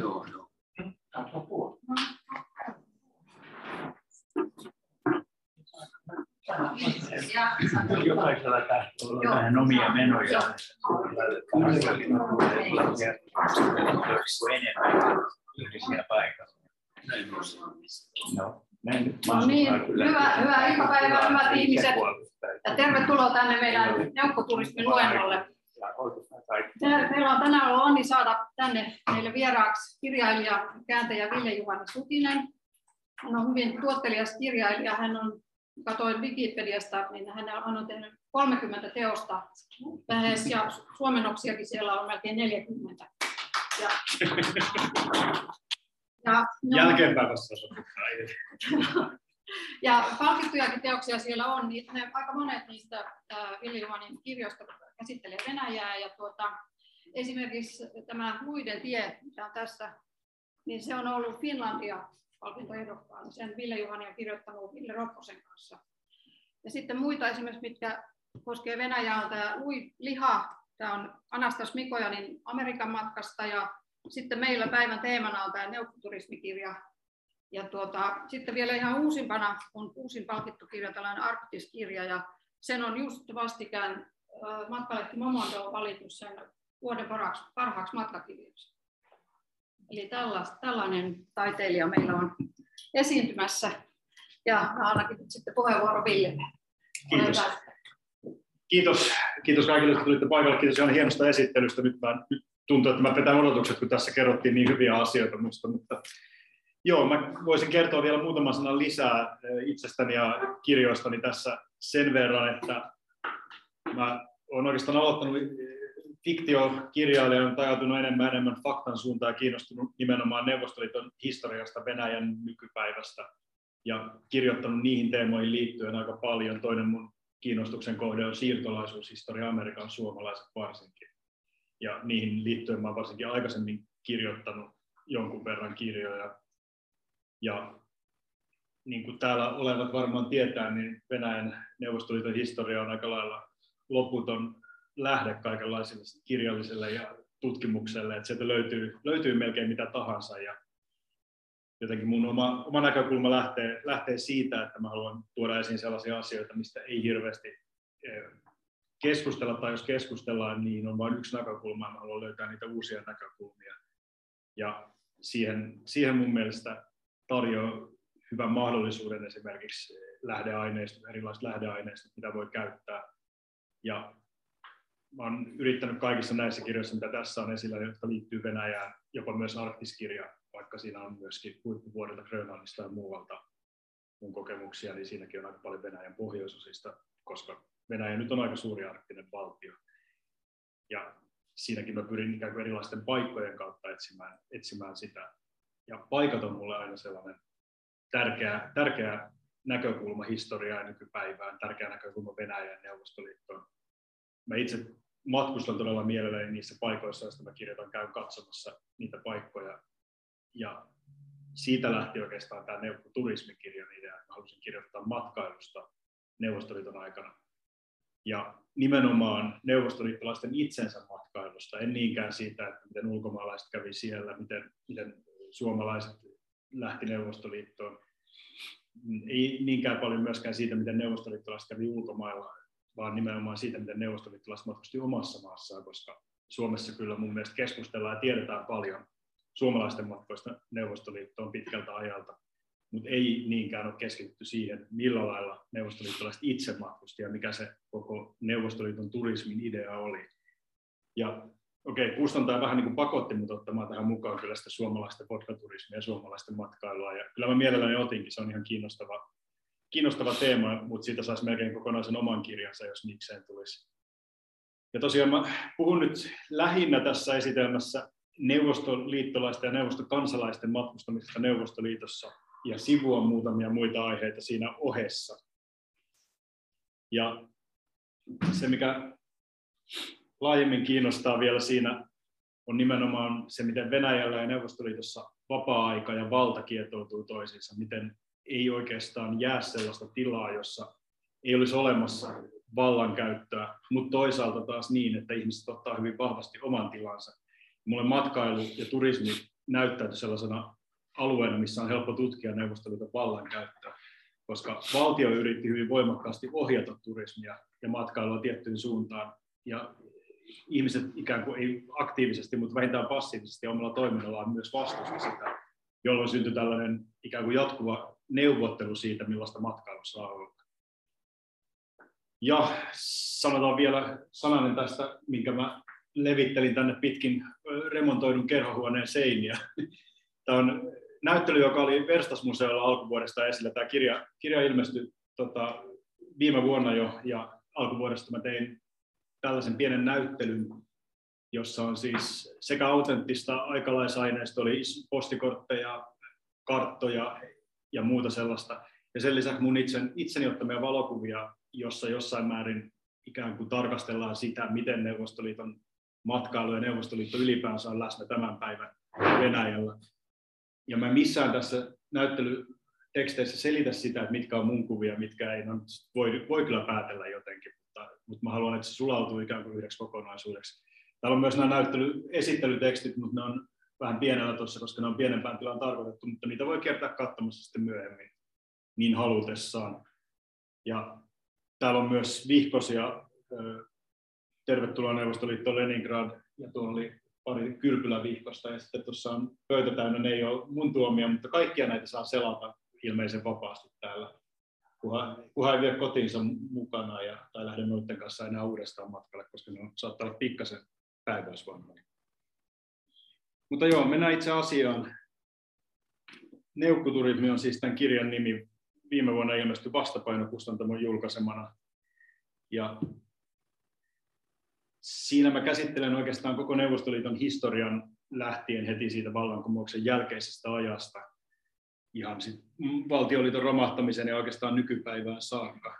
Joo, joo. Jokaisella tahtoo olla vähän omia menoja. Enemmän yhdessä paikalla. No niin, hyvää iltapäivää, hyvät ihmiset. Ja tervetuloa tänne meidän neukkoturismin luennolle. Meillä on tänään ollut onni saada tänne meille vieraaksi kirjailija, kääntäjä Ville-Juhani Sutinen. Hän on hyvin tuottelias kirjailija. Hän on, katoin Wikipediasta, niin hän on tehnyt 30 teosta lähes, ja suomennoksiakin siellä on melkein 40. Jälkeenpäin vasta sopittaa. Ja palkittujakin teoksia siellä on, niin aika monet niistä Ville-Juhanin kirjoista käsittelee Venäjää. Ja esimerkiksi tämä Luiden tie, mikä on tässä, niin se on ollut Finlandia-palkintoehdokkaana. Sen Ville-Juhani on kirjoittanut Ville Ropposen kanssa. Ja sitten muita esimerkiksi, mitkä koskee Venäjää, on tämä Liha. Tämä on Anastas Mikojanin Amerikan matkasta, ja sitten meillä päivän teemana on tämä neukkoturismikirja. Ja sitten vielä ihan uusimpana on uusin palkittu kirja, tällainen Arktis-kirja, ja sen on just vastikään matkalehti Momondo valittu sen vuoden parhaaksi matkakirjaksi. Eli tällainen taiteilija meillä on esiintymässä, ja ainakin sitten puheenvuoro Villelle. Kiitos. Kiitos kaikille, että tulitte paikalle. Kiitos ihan hienosta esittelystä. Nyt tuntuu, että mä petän odotukset, kun tässä kerrottiin niin hyviä asioita minusta, mutta joo, mä voisin kertoa vielä muutaman sanan lisää itsestäni ja kirjoistani tässä sen verran, että mä olen oikeastaan aloittanut fiktiokirjailijan, tajautunut enemmän faktan suuntaan ja kiinnostunut nimenomaan Neuvostoliiton historiasta, Venäjän nykypäivästä ja kirjoittanut niihin teemoihin liittyen aika paljon. Toinen mun kiinnostuksen kohde on siirtolaisuushistoria, Amerikan suomalaiset varsinkin. Ja niihin liittyen mä olen varsinkin aikaisemmin kirjoittanut jonkun verran kirjoja. Ja niin kuin täällä olevat varmaan tietää, niin Venäjän Neuvostoliiton historia on aika lailla loputon lähde kaikenlaiselle kirjalliselle ja tutkimukselle, että sieltä löytyy melkein mitä tahansa. Ja jotenkin mun oma näkökulma lähtee siitä, että mä haluan tuoda esiin sellaisia asioita, mistä ei hirveästi keskustella, tai jos keskustellaan, niin on vain yksi näkökulma, ja mä haluan löytää niitä uusia näkökulmia. Ja siihen mun mielestä tarjoaa hyvän mahdollisuuden esimerkiksi erilaiset lähdeaineistot, mitä voi käyttää. Ja mä oon yrittänyt kaikissa näissä kirjoissa, mitä tässä on esillä, jotka liittyy Venäjään, jopa myös arktiskirjaan, vaikka siinä on myöskin huippuvuodelta Grönlannista ja muualta mun kokemuksia, niin siinäkin on aika paljon Venäjän pohjoisosista, koska Venäjä nyt on aika suuri arktinen valtio. Ja siinäkin mä pyrin ikään kuin erilaisten paikkojen kautta etsimään sitä. Ja paikat on mulle aina sellainen tärkeä näkökulma historiaan ja nykypäivään, tärkeä näkökulma Venäjän ja Neuvostoliittoon. Mä itse matkustan todella mielelläni niissä paikoissa, joista mä kirjoitan, käyn katsomassa niitä paikkoja. Ja siitä lähti oikeastaan tämä neukkoturismikirjan idea, että mä halusin kirjoittaa matkailusta Neuvostoliiton aikana. Ja nimenomaan neuvostoliittolaisten itsensä matkailusta, en niinkään siitä, että miten ulkomaalaiset kävi siellä, miten suomalaiset lähti Neuvostoliittoon. Ei niinkään paljon myöskään siitä, miten neuvostoliittolaiset kävi ulkomailla, vaan nimenomaan siitä, miten neuvostoliittolaiset matkusti omassa maassaan, koska Suomessa kyllä mun mielestä keskustellaan ja tiedetään paljon suomalaisten matkoista Neuvostoliittoon pitkältä ajalta, mutta ei niinkään ole keskitytty siihen, millä lailla neuvostoliittolaiset itse matkusti ja mikä se koko Neuvostoliiton turismin idea oli. Ja okei, kustantaja vähän niin kuin pakotti mut ottamaan tähän mukaan kyllä sitä suomalaista vodkaturismia ja suomalaista matkailua. Ja kyllä mä mielelläni otinkin, se on ihan kiinnostava teema, mutta siitä saisi melkein kokonaisen oman kirjansa, jos niikseen tulisi. Ja tosiaan mä puhun nyt lähinnä tässä esitelmässä neuvostoliittolaisten ja neuvostokansalaisten matkustamisesta Neuvostoliitossa ja sivua muutamia muita aiheita siinä ohessa. Ja se, mikä laajemmin kiinnostaa vielä siinä, on nimenomaan se, miten Venäjällä ja Neuvostoliitossa vapaa-aika ja valta kietoutuu toisiinsa, miten ei oikeastaan jää sellaista tilaa, jossa ei olisi olemassa vallankäyttöä, mutta toisaalta taas niin, että ihmiset ottaa hyvin vahvasti oman tilansa. Mulle matkailu ja turismi näyttäytyi sellaisena alueena, missä on helppo tutkia Neuvostoliiton vallankäyttöä, koska valtio yritti hyvin voimakkaasti ohjata turismia ja matkailua tiettyyn suuntaan. Ja ihmiset ikään kuin ei aktiivisesti, mutta vähintään passiivisesti omalla toiminnallaan myös vastusti sitä, jolloin syntyi tällainen ikään kuin jatkuva neuvottelu siitä, millaista matkailua saa olla. Ja sanotaan vielä sananen tästä, minkä mä levittelin tänne pitkin remontoidun kerhohuoneen seiniä. Tämä on näyttely, joka oli Verstasmuseolla alkuvuodesta esillä. Tämä kirja ilmestyi viime vuonna jo, ja alkuvuodesta mä tein tällaisen pienen näyttelyn, jossa on siis sekä autenttista aikalaisaineistoa, oli postikortteja, karttoja ja muuta sellaista. Ja sen lisäksi mun itseni ottamia valokuvia, jossa jossain määrin ikään kuin tarkastellaan sitä, miten Neuvostoliiton matkailu ja Neuvostoliitto ylipäänsä on läsnä tämän päivän Venäjällä. Ja mä missään tässä näyttelyteksteissä selitä sitä, että mitkä on mun kuvia, mitkä ei, no, voi kyllä päätellä jotenkin, mutta mä haluan, että se sulautuu ikään kuin yhdeksi kokonaisuudeksi. Täällä on myös nämä esittelytekstit, mutta ne on vähän pienellä tuossa, koska ne on pienempään tilaan tarkoitettu, mutta niitä voi kertaa katsomassa sitten myöhemmin niin halutessaan. Ja täällä on myös vihkosia, tervetuloa Neuvostoliittoon Leningrad, ja tuolla oli pari kylpylävihkosta, ja sitten tuossa on pöytä täynnä, ne ei ole mun tuomia, mutta kaikkia näitä saa selata ilmeisen vapaasti täällä, kunhan ei vie kotiinsa mukana tai lähde noiden kanssa enää uudestaan matkalle, koska ne saattaa olla pikkasen päiväisvanhoja. Mutta joo, mennään itse asiaan. Neukkuturismi on siis tämän kirjan nimi. Viime vuonna ilmestyi Vastapainokustantamon julkaisemana. Ja siinä mä käsittelen oikeastaan koko Neuvostoliiton historian lähtien heti siitä vallankumouksen jälkeisestä ajasta. Ihan sit valtioliiton romahtamisen ja oikeastaan nykypäivään saakka.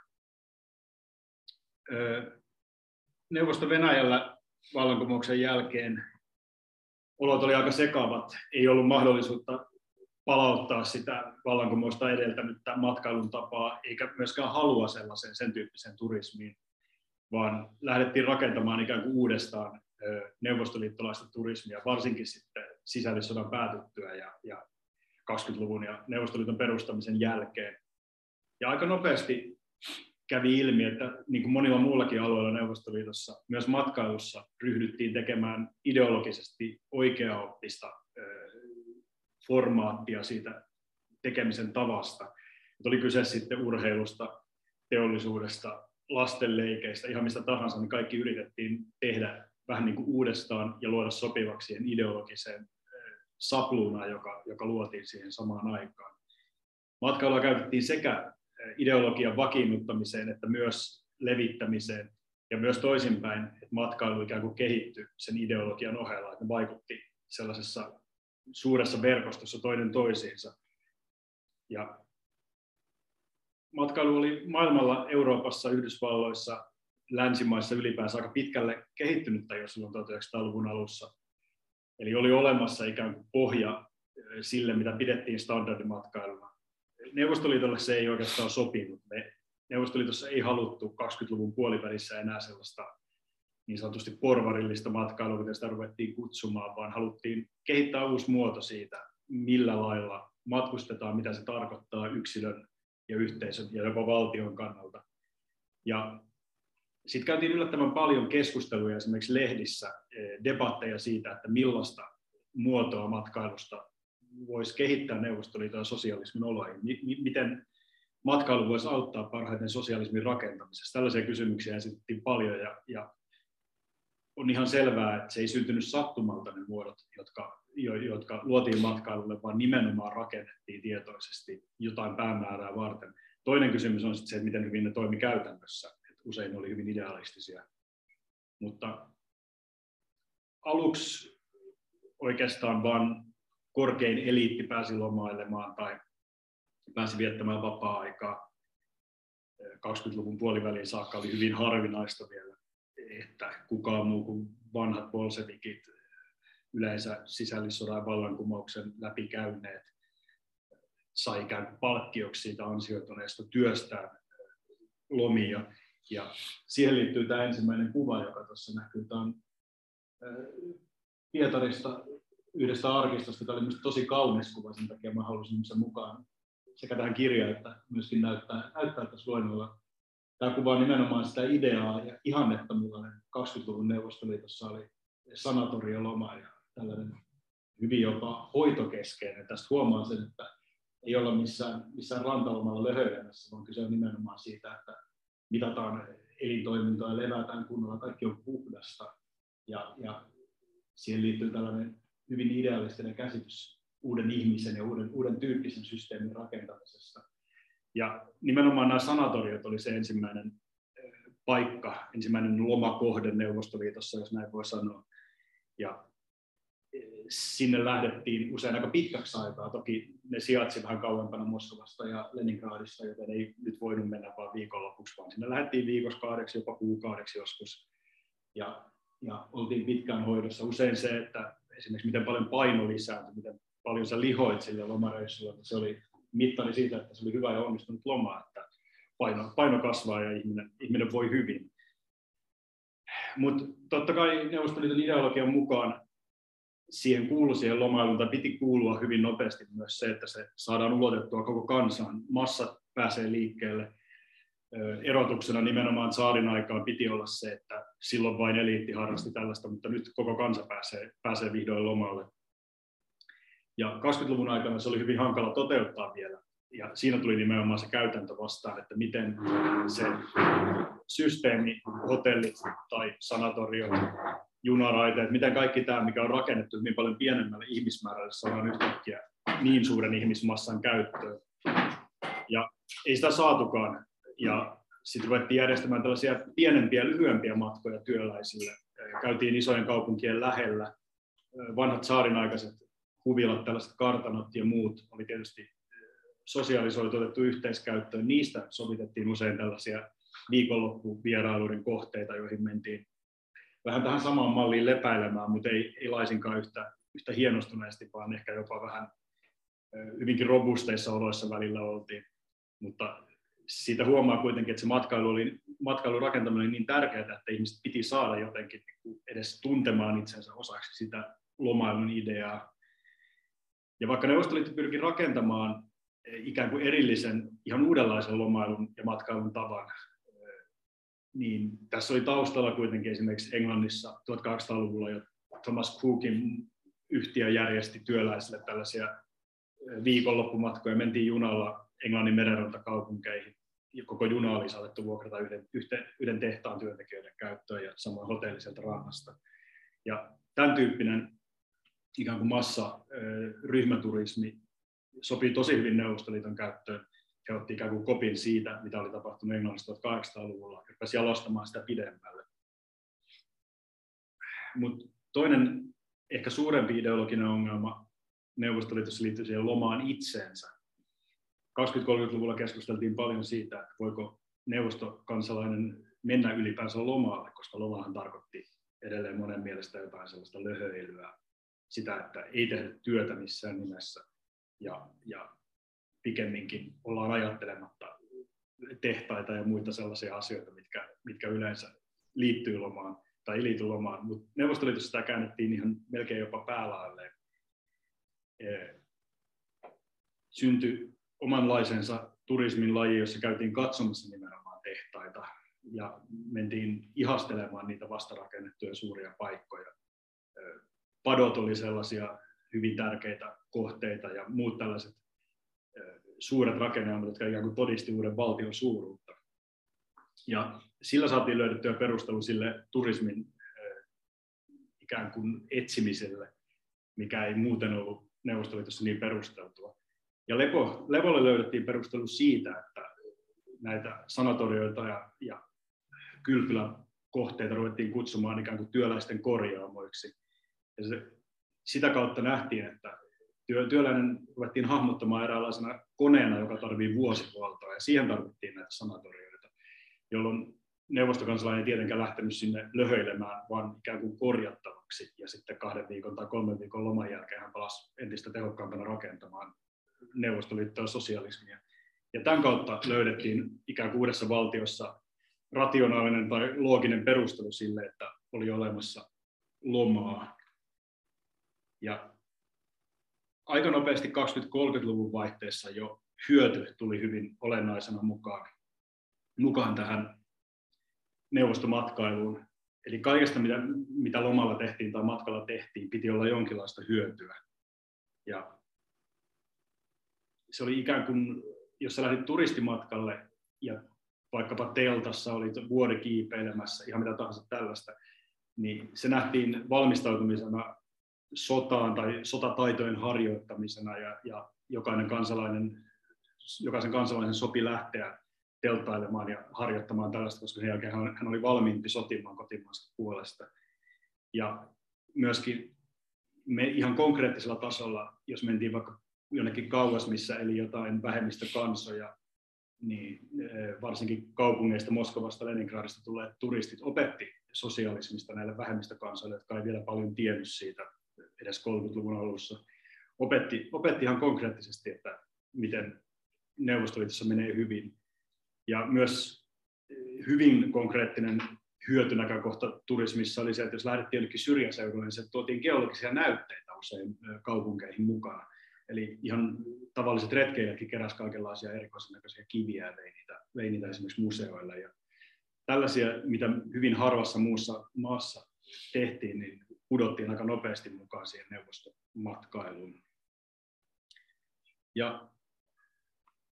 Neuvosto-Venäjällä vallankumouksen jälkeen olot oli aika sekavat. Ei ollut mahdollisuutta palauttaa sitä vallankumousta edeltänyttä matkailun tapaa, eikä myöskään halua sellaiseen sen tyyppiseen turismiin, vaan lähdettiin rakentamaan ikään kuin uudestaan neuvostoliittolaista turismia, varsinkin sitten sisällissodan päätyttyä ja 20-luvun ja Neuvostoliiton perustamisen jälkeen. Ja aika nopeasti kävi ilmi, että niin kuin monilla muullakin alueilla Neuvostoliitossa, myös matkailussa ryhdyttiin tekemään ideologisesti oikeaoppista formaattia siitä tekemisen tavasta. Nyt oli kyse sitten urheilusta, teollisuudesta, lastenleikeistä, ihan mistä tahansa, niin kaikki yritettiin tehdä vähän niin kuin uudestaan ja luoda sopivaksi siihen ideologiseen sapluunaan, joka luotiin siihen samaan aikaan. Matkailua käytettiin sekä ideologian vakiinnuttamiseen että myös levittämiseen ja myös toisinpäin, että matkailu ikään kuin kehittyi sen ideologian ohella, että ne vaikutti sellaisessa suuressa verkostossa toinen toisiinsa. Ja matkailu oli maailmalla, Euroopassa, Yhdysvalloissa, länsimaissa ylipäänsä aika pitkälle kehittynyttä jo silloin 1900-luvun alussa. Eli oli olemassa ikään kuin pohja sille, mitä pidettiin standardimatkailuna. Neuvostoliitolle se ei oikeastaan sopinut. Neuvostoliitossa ei haluttu 20-luvun puolivälissä enää sellaista niin sanotusti porvarillista matkailua, mitä sitä ruvettiin kutsumaan, vaan haluttiin kehittää uusi muoto siitä, millä lailla matkustetaan, mitä se tarkoittaa yksilön ja yhteisön ja jopa valtion kannalta. Ja sitten käytiin yllättävän paljon keskusteluja esimerkiksi lehdissä, debatteja siitä, että millaista muotoa matkailusta voisi kehittää Neuvostoliiton ja sosialismin oloihin. Miten matkailu voisi auttaa parhaiten sosialismin rakentamisessa. Tällaisia kysymyksiä esitettiin paljon ja on ihan selvää, että se ei syntynyt sattumalta ne muodot, jotka luotiin matkailulle, vaan nimenomaan rakennettiin tietoisesti jotain päämäärää varten. Toinen kysymys on sitten se, että miten hyvin ne toimi käytännössä. Usein oli hyvin idealistisia, mutta aluksi oikeastaan vain korkein eliitti pääsi lomailemaan tai pääsi viettämään vapaa-aikaa. 20-luvun puoliväliin saakka oli hyvin harvinaista vielä, että kukaan muu kuin vanhat bolsevikit, yleensä sisällissodan vallankumouksen läpikäyneet, sai ikään kuin palkkioksi siitä ansioituneesta työstään lomia. Ja siihen liittyy tämä ensimmäinen kuva, joka tuossa näkyy. Tämä on Pietarista yhdestä arkistosta. Tämä oli minusta tosi kaunis kuva, sen takia mä halusin sen mukaan sekä tähän kirjaan että myöskin näyttää tässä luennolla. Tämä kuvaa nimenomaan sitä ideaa ja ihannetta, millainen 20-luvun Neuvostoliitossa oli sanatorioloma ja tällainen hyvin jopa hoitokeskeinen. Tästä huomaa sen, että ei olla missään rantalomalla löhöilemässä, vaan kyse on nimenomaan siitä, että mitataan elintoimintoa ja levätään kunnolla, kaikki on puhdasta. Ja siihen liittyy tällainen hyvin idealistinen käsitys uuden ihmisen ja uuden tyyppisen systeemin rakentamisesta. Ja nimenomaan nämä sanatoriot oli se ensimmäinen paikka, ensimmäinen lomakohde Neuvostoliitossa, jos näin voi sanoa. Ja sinne lähdettiin usein aika pitkäksi aikaa. Toki ne sijaitsi vähän kauempana Moskovasta ja Leningradista, joten ei nyt voinut mennä vaan viikonlopuksi, vaan sinne lähdettiin viikoksi kahdeksi, jopa kuukaudeksi joskus. Ja oltiin pitkään hoidossa. Usein se, että esimerkiksi miten paljon paino lisääntyi, miten paljon sä lihoit sillä lomareissulla, se oli mittari siitä, että se oli hyvä ja onnistunut loma, että paino kasvaa ja ihminen voi hyvin. Mutta totta kai Neuvostoliiton ideologian mukaan siihen kuului, siihen lomailuun, tai piti kuulua hyvin nopeasti myös se, että se saadaan ulotettua koko kansaan. Massat pääsee liikkeelle. Erotuksena nimenomaan tsaarin aikaan piti olla se, että silloin vain eliitti harrasti tällaista, mutta nyt koko kansa pääsee vihdoin lomalle. Ja 20-luvun aikana se oli hyvin hankala toteuttaa vielä, ja siinä tuli nimenomaan se käytäntö vastaan, että miten se systeemi, hotellit tai sanatoriot, junaraiteet, miten kaikki tämä, mikä on rakennettu hyvin paljon pienemmälle ihmismäärälle, saadaan yhtäkkiä niin suuren ihmismassan käyttöön. Ja ei sitä saatukaan, ja sitten ruvettiin järjestämään tällaisia pienempiä, lyhyempiä matkoja työläisille. Käytiin isojen kaupunkien lähellä, vanhat tsaarinaikaiset huvilat, tällaiset kartanot ja muut oli tietysti sosiaalisoitu, otettu yhteiskäyttöön. Niistä sovitettiin usein tällaisia viikonloppuvierailuiden kohteita, joihin mentiin vähän tähän samaan malliin lepäilemään, mutta ei laisinkaan yhtä hienostuneesti, vaan ehkä jopa vähän hyvinkin robusteissa oloissa välillä oltiin. Mutta siitä huomaa kuitenkin, että se matkailun rakentaminen oli niin tärkeää, että ihmiset piti saada jotenkin edes tuntemaan itsensä osaksi sitä lomailun ideaa. Ja vaikka Neuvostoliitto pyrki rakentamaan ikään kuin erillisen, ihan uudenlaisen lomailun ja matkailun tavan, niin tässä oli taustalla kuitenkin esimerkiksi Englannissa 1800-luvulla jo Thomas Cookin yhtiö järjesti työläisille tällaisia viikonloppumatkoja. Mentiin junalla Englannin merenrantakaupunkeihin ja koko juna oli saatettu vuokrata yhden tehtaan työntekijöiden käyttöön ja samoin hotelliselta rannasta. Ja tämän tyyppinen ikään kuin massaryhmäturismi sopii tosi hyvin Neuvostoliiton käyttöön. He otti ikään kuin kopin siitä, mitä oli tapahtunut Englannissa 1800-luvulla, ja pääsi jalostamaan sitä pidemmälle. Mut toinen ehkä suurempi ideologinen ongelma Neuvostoliitossa liittyy siihen lomaan itseensä. 20-30-luvulla keskusteltiin paljon siitä, että voiko neuvostokansalainen mennä ylipäänsä lomaalle, koska lomahan tarkoitti edelleen monen mielestä jotain sellaista löhöilyä, sitä, että ei tehdä työtä missään nimessä ja pikemminkin ollaan ajattelematta tehtaita ja muita sellaisia asioita, mitkä yleensä liittyy lomaan tai ei liity lomaan, mutta Neuvostoliitossa sitä käännettiin ihan melkein jopa päälaelleen. Syntyi omanlaisensa turismin laji, jossa käytiin katsomassa nimenomaan tehtaita ja mentiin ihastelemaan niitä vastarakennettuja suuria paikkoja. Padot oli sellaisia hyvin tärkeitä kohteita ja muut tällaiset suuret rakennelmat, jotka ikään kuin todisti uuden valtion suuruutta. Ja sillä saatiin löydettyä perustelu sille turismin ikään kuin etsimiselle, mikä ei muuten ollut Neuvostoliitossa niin perusteltua. Ja Levolle löydettiin perustelu siitä, että näitä sanatorioita ja kylpyläkohteita ruvettiin kutsumaan ikään kuin työläisten korjaamoiksi. Ja sitä kautta nähtiin, että työläinen ruvettiin hahmottamaan eräänlaisena koneena, joka tarvii vuosihuoltoa, ja siihen tarvittiin näitä sanatorioita, jolloin neuvostokansalainen ei tietenkään lähtenyt sinne löhöilemään, vaan ikään kuin korjattavaksi, ja sitten 2 viikon tai 3 viikon loman jälkeen hän palasi entistä tehokkaampana rakentamaan Neuvostoliittoa ja sosialismia. Ja tämän kautta löydettiin ikään kuin uudessa valtiossa rationaalinen tai looginen perustelu sille, että oli olemassa lomaa. Ja aika nopeasti 20-30-luvun vaihteessa jo hyöty tuli hyvin olennaisena mukaan tähän neuvostomatkailuun. Eli kaikesta, mitä lomalla tehtiin tai matkalla tehtiin, piti olla jonkinlaista hyötyä. Ja se oli ikään kuin, jos sä lähdit turistimatkalle ja vaikkapa teltassa olit vuoden kiipeilemässä, ihan mitä tahansa tällaista, niin se nähtiin valmistautumisena sotaan tai sotataitojen harjoittamisena, ja jokaisen kansalaisen sopi lähteä telttailemaan ja harjoittamaan tällaista, koska sen jälkeen hän oli valmiimpi sotimaan kotimaansa puolesta. Ja myöskin me ihan konkreettisella tasolla, jos mentiin vaikka jonnekin kauas, missä eli jotain vähemmistökansoja, niin varsinkin kaupungeista, Moskovasta, Leningradista tulleet turistit opetti sosialismista näille vähemmistökansoille, jotka ei vielä paljon tiennyt siitä edes 30-luvun alussa. Opetti ihan konkreettisesti, että miten Neuvostoliitossa menee hyvin. Ja myös hyvin konkreettinen hyötynäkökohta turismissa oli se, että jos lähdettiin jonnekin syrjäseudulle, niin se tuotiin geologisia näytteitä usein kaupunkeihin mukana. Eli ihan tavalliset retkeilijätkin keräsivät kaikenlaisia erikoisen näköisiä kiviä ja vei niitä esimerkiksi museoille. Ja tällaisia, mitä hyvin harvassa muussa maassa tehtiin, niin pudottiin aika nopeasti mukaan siihen neuvostomatkailuun. Ja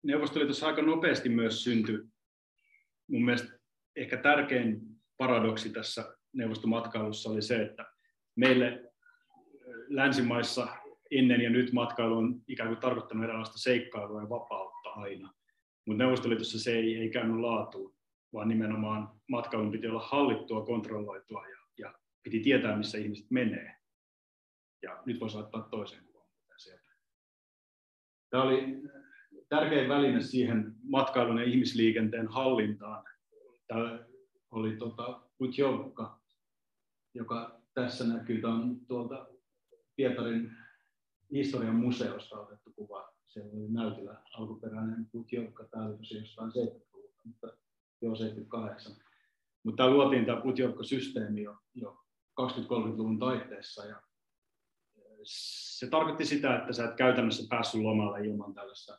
Neuvostoliitossa aika nopeasti myös syntyi mun mielestä ehkä tärkein paradoksi tässä neuvostomatkailussa oli se, että meille länsimaissa ennen ja nyt matkailu on ikään kuin tarkoittanut eräänlaista seikkailua ja vapautta aina, mutta Neuvostoliitossa se ei käynyt laatuun, vaan nimenomaan matkailun piti olla hallittua, kontrolloitua ja piti tietää, missä ihmiset menee. Ja nyt voisi laittaa toisen kuvan sieltä. Tämä oli tärkein väline siihen matkailun ja ihmisliikenteen hallintaan. Täällä oli Putjovka, joka tässä näkyy. Tämä on tuolta Pietarin historian museosta otettu kuva. Se oli näytillä alkuperäinen Putjovka. Tämä oli tosi jostain 70-luvulta, mutta jo 78. Mutta täällä luotiin tämä Putjovka-systeemi jo 20-30-luvun taiteessa. Ja se tarkoitti sitä, että sä et käytännössä päässyt lomalle ilman tällaista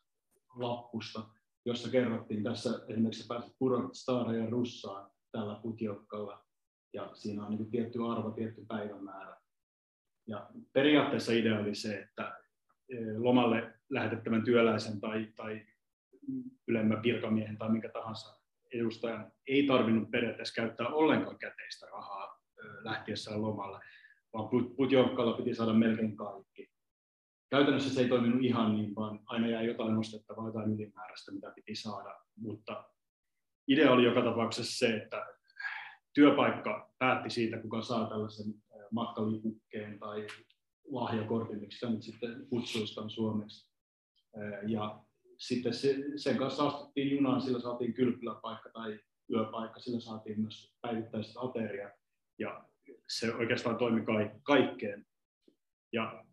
lappusta, jossa kerrottiin tässä esimerkiksi pääsit Purortstaaria Russaan tällä Putjovkalla, ja siinä on niin kuin tietty arvo, tietty päivämäärä. Ja periaatteessa idea oli se, että lomalle lähetettävän työläisen tai ylemmän virkamiehen tai minkä tahansa edustajan ei tarvinnut periaatteessa käyttää ollenkaan käteistä rahaa lähtiessään lomalle, vaan Putjovkalla piti saada melkein kaikki. Käytännössä se ei toiminut ihan niin, vaan aina jäi jotain nostettavaa, jotain ylimääräistä, mitä piti saada, mutta idea oli joka tapauksessa se, että työpaikka päätti siitä, kuka saa tällaisen matkalipukkeen tai lahjakortin, miksi se nyt sitten kutsuistaan suomeksi. Ja sitten sen kanssa astuttiin junaan, sillä saatiin kylpyläpaikka tai yöpaikka, sillä saatiin myös päivittäiset ateriat, ja se oikeastaan toimi kaikkeen. Ja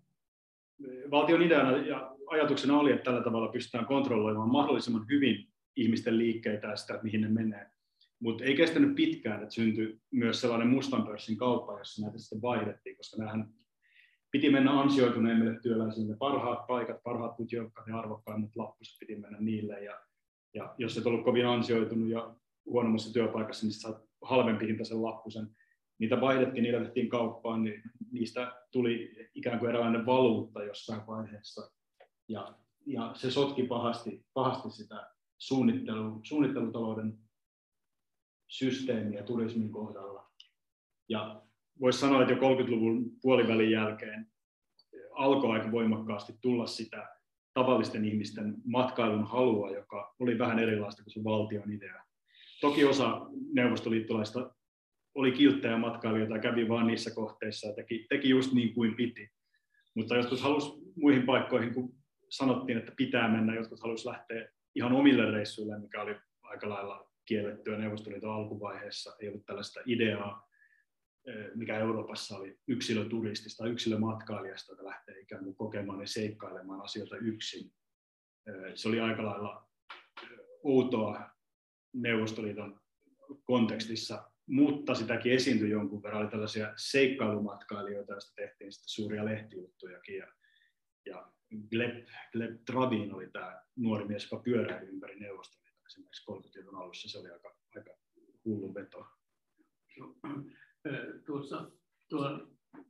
valtion ideana ja ajatuksena oli, että tällä tavalla pystytään kontrolloimaan mahdollisimman hyvin ihmisten liikkeitä ja sitä, mihin ne menee. Mutta ei kestänyt pitkään, että syntyi myös sellainen mustan pörssin kauppa, jossa näitä sitten vaihdettiin, koska näähän piti mennä ansioituneemmille työläisille. Parhaat paikat, parhaat putjokkaat ja arvokkaimmat lappuset piti mennä niille. Ja jos et ollut kovin ansioitunut ja huonommassa työpaikassa, niin saat halvempi hintaisen lappusen. Niitä vaihdettiin, niitä tehtiin kauppaan, niin niistä tuli ikään kuin eräänlainen valuutta jossain vaiheessa. Ja se sotki pahasti sitä suunnittelutalouden systeemiä turismin kohdalla. Ja voisi sanoa, että jo 30-luvun puolivälin jälkeen alkoi aika voimakkaasti tulla sitä tavallisten ihmisten matkailun halua, joka oli vähän erilaista kuin se valtion idea. Toki osa neuvostoliittolaista oli kilttejä matkailijoita ja kävi vaan niissä kohteissa ja teki just niin kuin piti. Mutta joskus halusi muihin paikkoihin, kun sanottiin, että pitää mennä, jotkut halusi lähteä ihan omille reissuille, mikä oli aika lailla kiellettyä Neuvostoliiton alkuvaiheessa. Ei ollut tällaista ideaa, mikä Euroopassa oli yksilöturistista, yksilömatkailijasta, joka lähtee ikään kuin kokemaan ja seikkailemaan asioita yksin. Se oli aika lailla outoa Neuvostoliiton kontekstissa. mutta sitäkin esiintyi jonkun verran, oli tällaisia seikkailumatkailijoita, joista tehtiin sitten suuria lehtijuttujakin. Ja Gleb Trabin oli tämä nuori mies, joka pyöräili ympäri Neuvostoliittoa esimerkiksi 30-luvun alussa. Se oli aika hullu veto. Tuo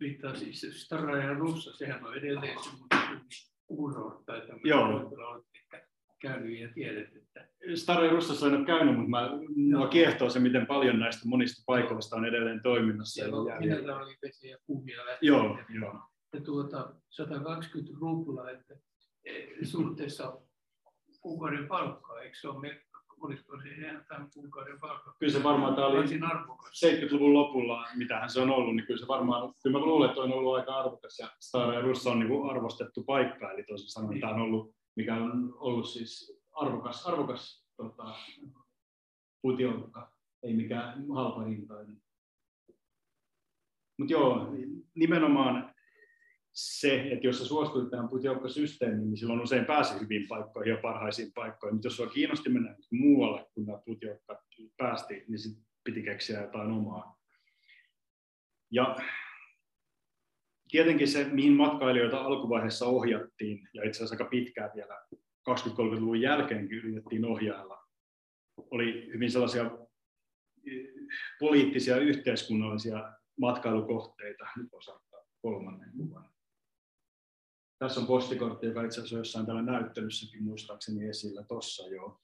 viittaa siis Stara ja Russa, sehän on edelleen semmoinen uro tai tämmöinen käynyt ja tiedät, että... Stara ja Russassa en ole käynyt, mutta minua kiehtoo se, miten paljon näistä monista paikoista on edelleen toiminnassa. Minällä oli vesiä kuvia lähtien. Joo. Ja 120 ruplaa, että suhteessa kuukauden palkkaa, eikö se ole? Olisiko se enää kuukauden palkkaa? Kyllä se varmaan, tämä oli 70-luvun lopulla, mitähän se on ollut, niin kyllä se varmaan, kyllä mä luulen, että on ollut aika arvokas ja Stara ja Russa on niin kuin arvostettu paikka, eli toisin sanoen niin. Tämä on ollut, mikä on ollut siis arvokas putioukka, ei mikään halpa hintainen. Mutta joo, nimenomaan se, että jos sä suostuit tähän putioukkasysteemiin, niin silloin usein pääsi hyviin paikkoihin ja parhaisiin paikkoihin. Mutta jos sua kiinnosti mennä muualle, kun nämä putioukkat päästi, niin sitten piti keksiä jotain omaa. Ja tietenkin se, mihin matkailijoita alkuvaiheessa ohjattiin, ja itse asiassa aika pitkään vielä 20-30-luvun jälkeenkin yritettiin ohjailla, oli hyvin sellaisia poliittisia ja yhteiskunnallisia matkailukohteita. Nyt osattaa kolmannen kuvan. Tässä on postikortti, joka itse asiassa on jossain täällä näyttelyssäkin muistaakseni esillä tuossa jo.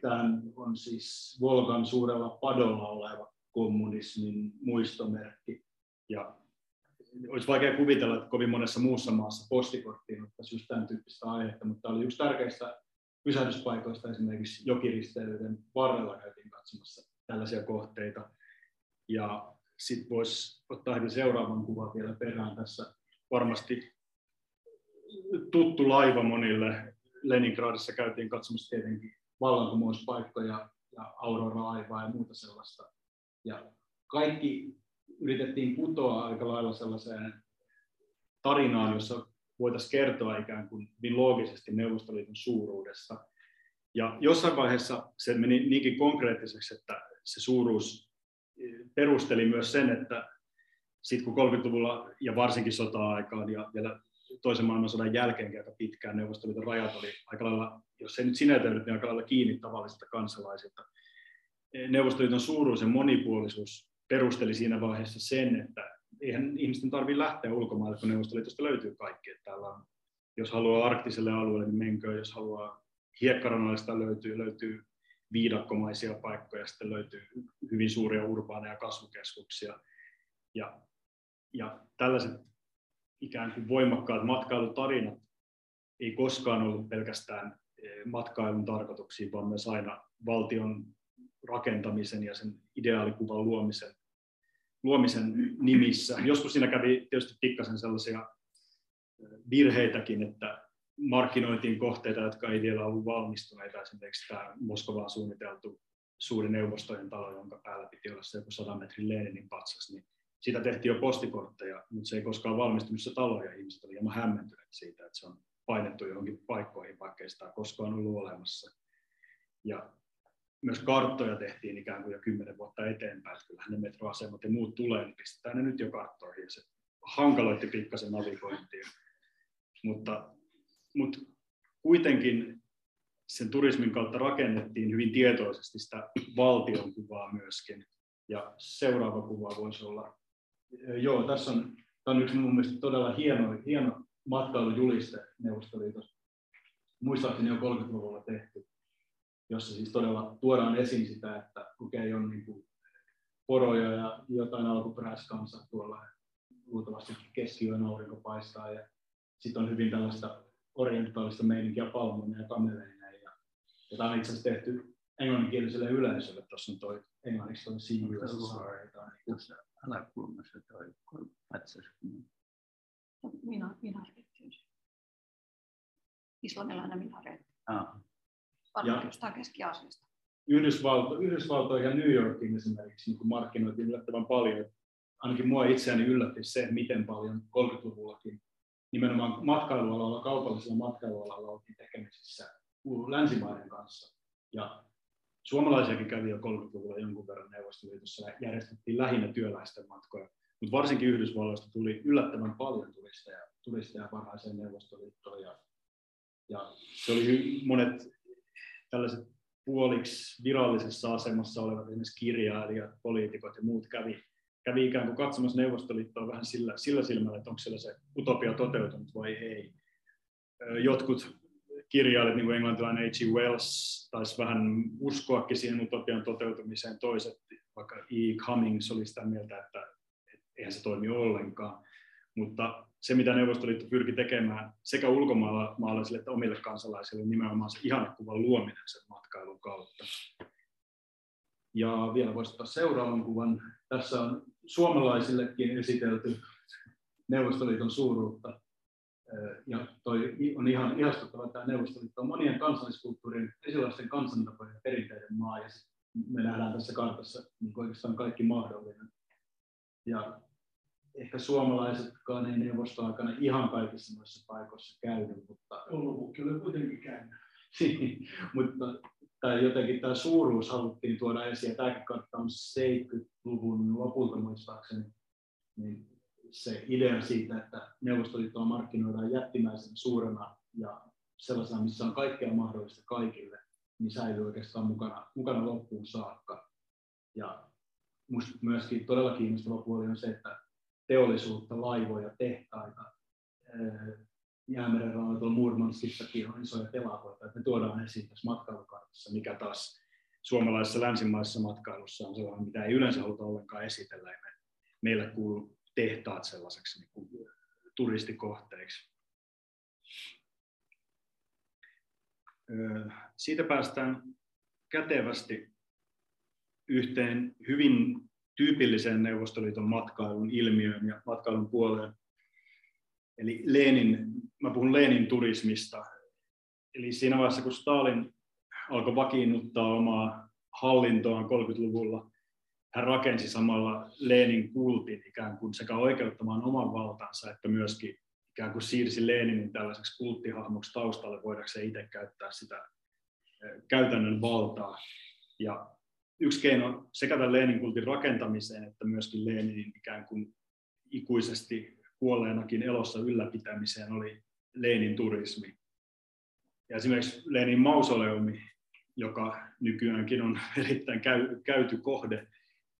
Tämä on siis Volgan suurella padolla oleva kommunismin muistomerkki. Ja olisi vaikea kuvitella, että kovin monessa muussa maassa postikorttiin ottaisi just tämän tyyppistä aihetta, mutta tämä oli yksi tärkeistä pysähdyspaikoista, esimerkiksi jokiristeilyiden varrella käytiin katsomassa tällaisia kohteita. Ja sitten voisi ottaa seuraavan kuvan vielä perään. Tässä varmasti tuttu laiva monille. Leningradissa käytiin katsomassa tietenkin vallankumouspaikkoja ja Aurora-laivaa ja muuta sellaista. Ja kaikki yritettiin kutoa aika lailla sellaiseen tarinaan, jossa voitaisiin kertoa ikään kuin hyvin loogisesti Neuvostoliiton suuruudesta. Ja jossain vaiheessa se meni niinkin konkreettiseksi, että se suuruus perusteli myös sen, että sitten kun 30-luvulla ja varsinkin sota-aikaan ja vielä toisen maailmansodan jälkeenkin aika pitkään Neuvostoliiton rajat oli aika lailla, jos ei nyt sinetäydyt, niin aika lailla kiinni tavallisilta kansalaisilta. Neuvostoliiton suuruus ja monipuolisuus perusteli siinä vaiheessa sen, että eihän ihmisten tarvitse lähteä ulkomaille, kun Neuvostoliitosta löytyy kaikki. Täällä on, jos haluaa arktiselle alueelle, niin menköön. Jos haluaa hiekkaranalista, löytyy viidakkomaisia paikkoja. Sitten löytyy hyvin suuria urbaaneja kasvukeskuksia. Ja tällaiset ikään kuin voimakkaat matkailutarinat ei koskaan ollut pelkästään matkailun tarkoituksiin, vaan myös aina valtion rakentamisen ja sen ideaalikuvan luomisen nimissä. Joskus siinä kävi tietysti pikkasen sellaisia virheitäkin, että markkinointiin kohteita, jotka ei vielä ollut valmistuneita. Esimerkiksi tämä Moskovaan suunniteltu suuri neuvostojen talo, jonka päällä piti olla se joku 100 metrin Leninin patsas, niin siitä tehtiin jo postikortteja, mutta se ei koskaan valmistunut se talo, ja ihmiset olivat hieman hämmentyneet siitä, että se on painettu johonkin paikkoihin, vaikka ei sitä koskaan ollut olemassa. Ja myös karttoja tehtiin ikään kuin jo 10 vuotta eteenpäin, että kyllähän ne metroasemat ja muut tulee, niin pistetään ne nyt jo karttoihin, ja se hankaloitti pikkasen navigointia. Mutta kuitenkin sen turismin kautta rakennettiin hyvin tietoisesti sitä valtion kuvaa myöskin, ja seuraava kuva voisi olla, tässä on yksi mun mielestä todella hieno matkailujuliste Neuvostoliitossa, muistaakseni jo 30-luvulla tehty, jossa siis todella tuodaan esiin sitä, että okei, on niin kuin poroja ja jotain alkuperäiskansaa tuolla, luultavasti keskiyön aurinko paistaa, ja sitten on hyvin tällaista orientaalista meininkiä palmuina ja kameleinä, ja tämä on itse asiassa tehty englanninkieliselle yleisölle. Tuossa on toi englanniksi tuon CUSSR. Tuossa alakulmassa toi patsas. Minaretti. Islamilainen minaretti. Paljon jostain Keski-Aasiasta. Yhdysvaltoihin ja New Yorkiin esimerkiksi niin markkinoitiin yllättävän paljon. Ainakin minua itseäni yllätti se, miten paljon 30-luvullakin nimenomaan matkailualalla, kaupallisella matkailualalla oltiin tekemisissä länsimaiden kanssa. Ja Suomalaisiakin kävi jo 30-luvulla jonkun verran Neuvostoliitossa, järjestettiin lähinnä työläisten matkoja, mutta varsinkin Yhdysvalloista tuli yllättävän paljon turisteja varhaiseen Neuvostoliittoon, ja se oli monet tällaiset puoliksi virallisessa asemassa olevat esimerkiksi kirjailijat, poliitikot ja muut kävi ikään kuin katsomassa Neuvostoliittoa vähän sillä silmällä, että onko siellä se utopia toteutunut vai ei. Jotkut kirjailijat, niin kuin englantilainen H.G. Wells, taisi vähän uskoakin siihen utopian toteutumiseen, toiset, vaikka E. Cummings oli sitä mieltä, että eihän se toimi ollenkaan. Mutta se, mitä Neuvostoliitto pyrki tekemään sekä ulkomaalaisille että omille kansalaisille, nimenomaan se ihannekuvan luominen sen matkailun kautta. Ja vielä voisi ottaa seuraavan kuvan. Tässä on suomalaisillekin esitelty Neuvostoliiton suuruutta. Ja toi on ihan ihastuttava, että Neuvostoliitto on monien kansalliskulttuurien, erilaisten kansantapojen ja perinteiden maa, ja me nähdään tässä kartassa niin oikeastaan kaikki mahdollinen. Ja ehkä suomalaisetkaan ei neuvostoaikana ihan kaikissa noissa paikoissa käynyt, mutta joulupukki oli kuitenkin käynyt. Mutta jotenkin tämä suuruus haluttiin tuoda esiin, ja tämäkin kartta on 70-luvun lopulta muistaakseni, niin se idea siitä, että Neuvostoliittoa markkinoidaan jättimäisen suurena ja sellaisena, missä on kaikkea mahdollista kaikille, niin säilyy oikeastaan mukana loppuun saakka. Ja minusta myöskin todella kiinnostava puoli on se, että teollisuutta, laivoja, tehtaita, Jäämeren rannalla tuolla Murmanskissakin on isoja telakoita, että ne tuodaan esiin tässä matkailukartassa, mikä taas suomalaisessa länsimaisessa matkailussa on sellainen, mitä ei yleensä haluta ollenkaan esitellä. Meillä kuuluu tehtaat sellaiseksi niin kuin turistikohteiksi. Siitä päästään kätevästi yhteen hyvin tyypilliseen Neuvostoliiton matkailun ilmiöön ja matkailun puoleen. Eli mä puhun Lenin turismista. Eli siinä vaiheessa, kun Stalin alkoi vakiinnuttaa omaa hallintoaan 30-luvulla, hän rakensi samalla Lenin kultin ikään kuin sekä oikeuttamaan oman valtansa, että myöskin ikään kuin siirsi Leninin tällaiseksi kulttihahmoksi taustalle, voidakseen itse käyttää sitä käytännön valtaa. Ja yksi keino sekä tämän Lenin kultin rakentamiseen, että myöskin Leninin ikään kuin ikuisesti kuolleenakin elossa ylläpitämiseen oli Lenin turismi. Ja esimerkiksi Lenin mausoleumi, joka nykyäänkin on erittäin käyty kohde,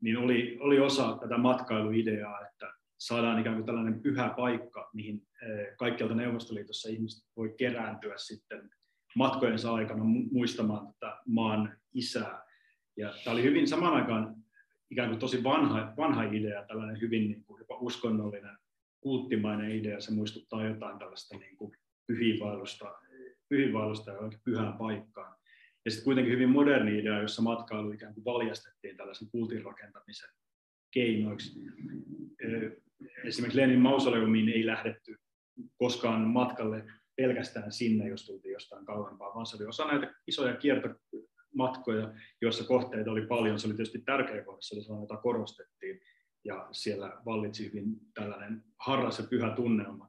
niin oli osa tätä matkailuideaa, että saadaan ikään kuin tällainen pyhä paikka, mihin kaikkialta Neuvostoliitossa ihmiset voi kerääntyä sitten matkojensa aikana muistamaan tätä maan isää. Ja tämä oli hyvin samaan aikaan ikään kuin tosi vanha idea, tällainen hyvin niin kuin jopa uskonnollinen, kulttimainen idea. Se muistuttaa jotain tällaista niin kuin pyhiinvaellusta johonkin pyhään paikkaan. Ja sitten kuitenkin hyvin moderni idea, jossa matkailu ikään kuin valjastettiin tällaisen kultin rakentamisen keinoiksi. Esimerkiksi Lenin mausoleumiin ei lähdetty koskaan matkalle pelkästään sinne, jos tultiin jostain kauempaa, vaan se oli osa näitä isoja kiertomatkoja, joissa kohteita oli paljon. Se oli tietysti tärkeä kohde, se oli sellainen, jota korostettiin, ja siellä vallitsi hyvin tällainen harras ja pyhä tunnelma.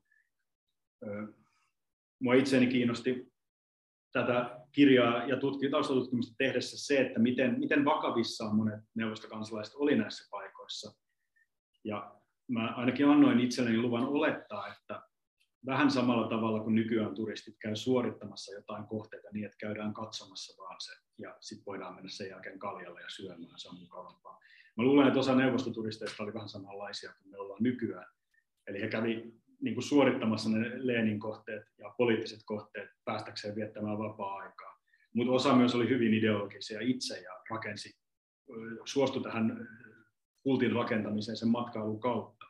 Mua itseäni kiinnosti tätä kirjaa ja taustatutkimusta tehdessä se, että miten vakavissaan monet neuvostokansalaiset oli näissä paikoissa. Ja mä ainakin annoin itselleni luvan olettaa, että vähän samalla tavalla kuin nykyään turistit käy suorittamassa jotain kohteita niin, että käydään katsomassa vaan se, ja sitten voidaan mennä sen jälkeen kaljalle ja syömään, se on mukavampaa. Mä luulen, että osa neuvostoturisteista oli vähän samanlaisia kuin me ollaan nykyään. Eli he kävi niin kuin suorittamassa ne Lenin kohteet ja poliittiset kohteet päästäkseen viettämään vapaa-aikaa. Mutta osa myös oli hyvin ideologisia itse ja suostui tähän kultin rakentamiseen sen matkailun kautta.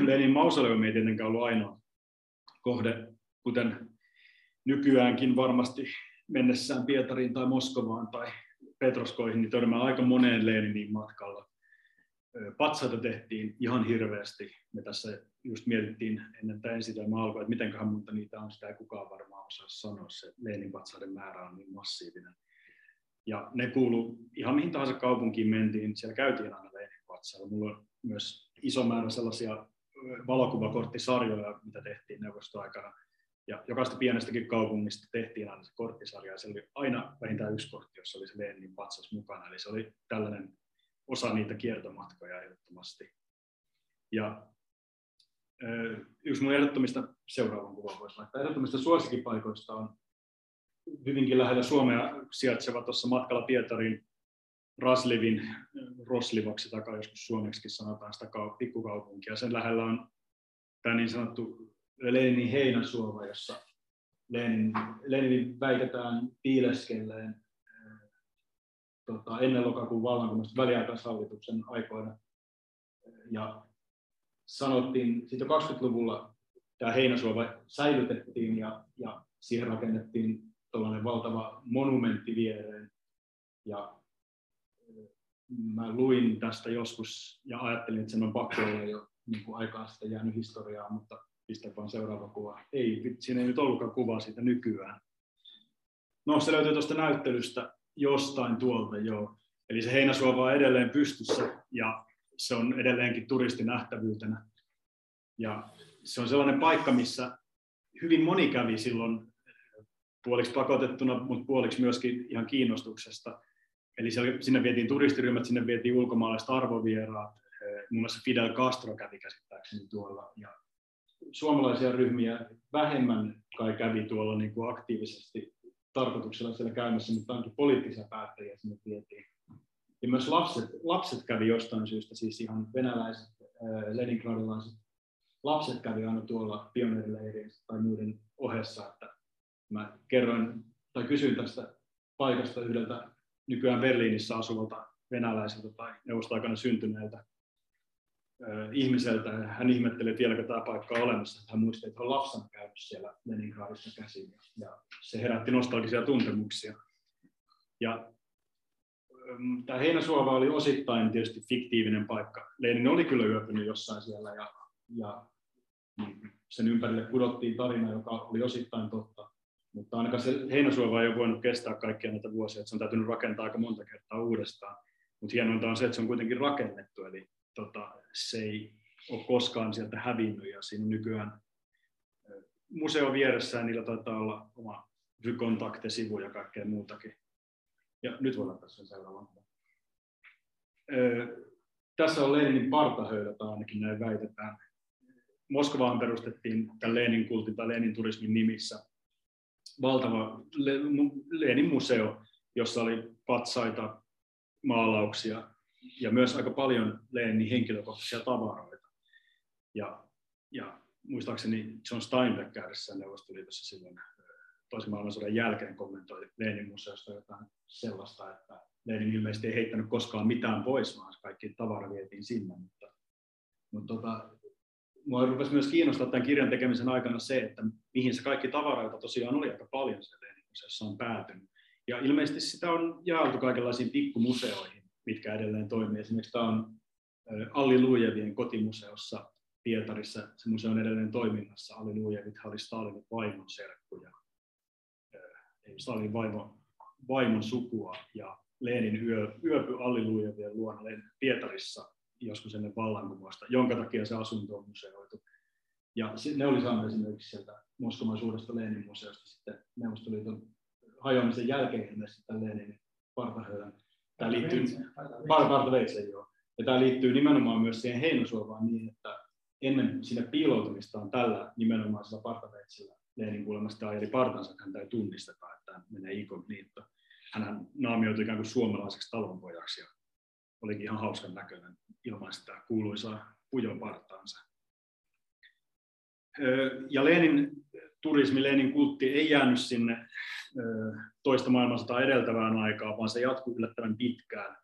Lenin mausoleumi ei tietenkään ollut ainoa kohde, kuten nykyäänkin varmasti mennessään Pietariin tai Moskovaan tai Petroskoihin, niin törmää aika moneen Leninin matkalla. Patsaita tehtiin ihan hirveästi. Me tässä just mietittiin ennen tämän esitelmä alkoi, että mitenköhän monta niitä on, sitä ei kukaan varmaan osaa sanoa. Se Lenin patsaiden määrä on niin massiivinen. Ja ne kuuluu ihan mihin tahansa kaupunkiin mentiin, siellä käytiin aina Lenin patsailla. Mulla on myös iso määrä sellaisia valokuvakorttisarjoja, mitä tehtiin neuvostoaikana. Ja jokaista pienestäkin kaupungista tehtiin aina se korttisarja, ja siellä oli aina vähintään yksi kortti, jossa oli se Lenin patsas mukana. Eli se oli tällainen osa niitä kiertomatkoja ehdottomasti. Ja yksi mun ehdottomista, seuraavan kuvan voisi laittaa, ehdottomista suosikkipaikoista on hyvinkin lähellä Suomea sijaitseva tuossa matkalla Pietarin Raslivin, Roslivaksi takaa joskus suomeksikin sanotaan sitä pikkukaupunkia. Sen lähellä on tämä niin sanottu Leninin heinäsuova, jossa Leninin väitetään piileskelleen ennen lokakuun vallankumousta väliaikaishallituksen aikoina. Ja sanottiin, sitten jo 20-luvulla tämä heinäsuova säilytettiin ja siihen rakennettiin tuollainen valtava monumentti viereen. Ja mä luin tästä joskus ja ajattelin, että sen on pakko olla jo niin kuin aikaa sitten jäänyt historiaa, mutta pistän vaan seuraava kuva. Ei, siinä ei nyt ollutkaan kuvaa siitä nykyään. No, se löytyy tuosta näyttelystä jostain tuolta, joo. Eli se heinäsuova on edelleen pystyssä ja se on edelleenkin turistinähtävyytenä. Ja se on sellainen paikka, missä hyvin moni kävi silloin puoliksi pakotettuna, mutta puoliksi myöskin ihan kiinnostuksesta. Eli sinne vietiin turistiryhmät, sinne vietiin ulkomaalaiset arvovieraat. Muun muassa Fidel Castro kävi käsittääkseni tuolla. Ja suomalaisia ryhmiä vähemmän kai kävi tuolla niin kuin aktiivisesti tarkoituksella siellä käymässä, mutta ainakin poliittisia päättäjiä sinne vietiin. Ja myös lapset kävi jostain syystä, siis ihan venäläiset, leningradilaiset lapset kävi aina tuolla pioneerileirissä tai muiden ohessa. Että mä kysyin tästä paikasta yhdeltä nykyään Berliinissä asuvalta venäläiseltä tai neuvostoaikana syntyneeltä ihmiseltä. Hän ihmetteli, että vieläkö tämä paikka on olemassa. Hän muisti, että hän on lapsena käynyt siellä Leningradissa käsin. Ja se herätti nostalgisia tuntemuksia. Ja tämä heinäsuova oli osittain tietysti fiktiivinen paikka. Lenin oli kyllä yöpynyt jossain siellä ja sen ympärille pudottiin tarina, joka oli osittain totta. Mutta ainakaan se heinäsuova ei ole voinut kestää kaikkia näitä vuosia, että se on täytynyt rakentaa aika monta kertaa uudestaan. Mutta hienointa on se, että se on kuitenkin rakennettu, eli se ei ole koskaan sieltä hävinnyt. Ja siinä nykyään museo vieressä, ja niillä taitaa olla oma Vykontakte-sivu ja kaikkea muutakin. Ja nyt voidaan tässä seuraavaan. Tässä on Leninin partahöylä, tai ainakin näin väitetään. Moskovaan perustettiin tämän Lenin kultin tai Lenin turismin nimissä valtava Lenin museo, jossa oli patsaita, maalauksia ja myös aika paljon Leninin henkilökohtaisia tavaroita. Ja muistaakseni John Steinbeck käydessä Neuvostoliitossa silloin toisen maailmansodan jälkeen kommentoi Lenin museosta jotain sellaista, että Lenin ilmeisesti ei heittänyt koskaan mitään pois, vaan kaikki tavara vietiin sinne. Mutta mua rupesi myös kiinnostaa tämän kirjan tekemisen aikana se, että mihin se kaikki tavara, jota tosiaan oli aika paljon siellä Lenin museossa, on päätynyt. Ja ilmeisesti sitä on jaeltu kaikenlaisiin pikkumuseoihin, mitkä edelleen toimii. Esimerkiksi tämä on Alli Luujevien kotimuseossa Pietarissa. Se museo on edelleen toiminnassa. Alli Luujevithan oli Stalinin vaimon serkkuja. Stalinin vaimon sukua, ja Lenin yöpyi Alli Luujevien luona Pietarissa joskus ennen vallankumousta, jonka takia se asunto on museoitu. Ja ne oli saanut esimerkiksi sieltä Moskovan suuresta Lenin museosta sitten Neuvostoliiton hajoamisen jälkeen tämän Lenin partahöylän. Tämä liittyy Partaveitsen, joo. Ja tämä liittyy nimenomaan myös siihen heinäsuovaan niin, että ennen sitä piiloutumistaan tällä nimenomaisella Partaveitsellä Lenin kuulemasta ajeli partansa, että häntä ei tunnisteta, että hän menee inkognito. Hänhän naamioitui ikään kuin suomalaiseksi talonpojaksi ja olikin ihan hauskan näköinen ilman sitä kuuluisaa pujopartaansa. Ja Lenin turismi, Lenin kultti ei jäänyt sinne toista maailmansotaa edeltävään aikaan, vaan se jatkuu yllättävän pitkään.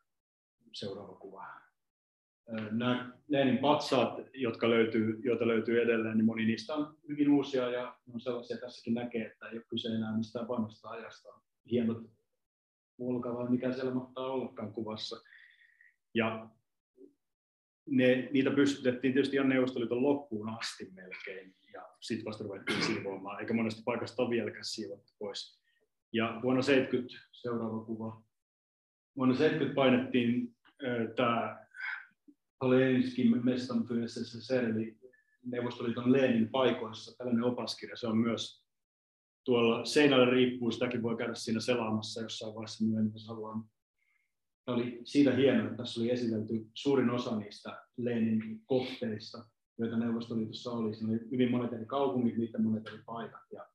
Seuraava kuva. Nämä Lenin patsaat, joita löytyy edelleen, niin moni niistä on hyvin uusia ja on sellaisia tässäkin näkee, että ei ole kyse enää mistään vanhasta ajasta. Hienot mulka vai mikä siellä mahtaa ollakaan kuvassa. Ja niitä pystytettiin tietysti ihan Neuvostoliiton loppuun asti melkein ja sitten vasta ruvettiin siivoamaan, eikä monesta paikasta ole vieläkään siivottu pois. Ja vuonna 70 painettiin tämä Polenskin mestan fyössä, eli Neuvostoliiton Lenin paikoissa, tällainen opaskirja, se on myös tuolla seinällä riippuu, sitäkin voi käydä siinä selaamassa jossain vaiheessa myöhemmin, jos haluaa. Tämä oli siitä hienoa, että tässä oli esitelty suurin osa niistä Leninin kohteista, joita Neuvostoliitossa oli. Siinä oli hyvin monet eri kaupungit, niiden monet eri paikat, ja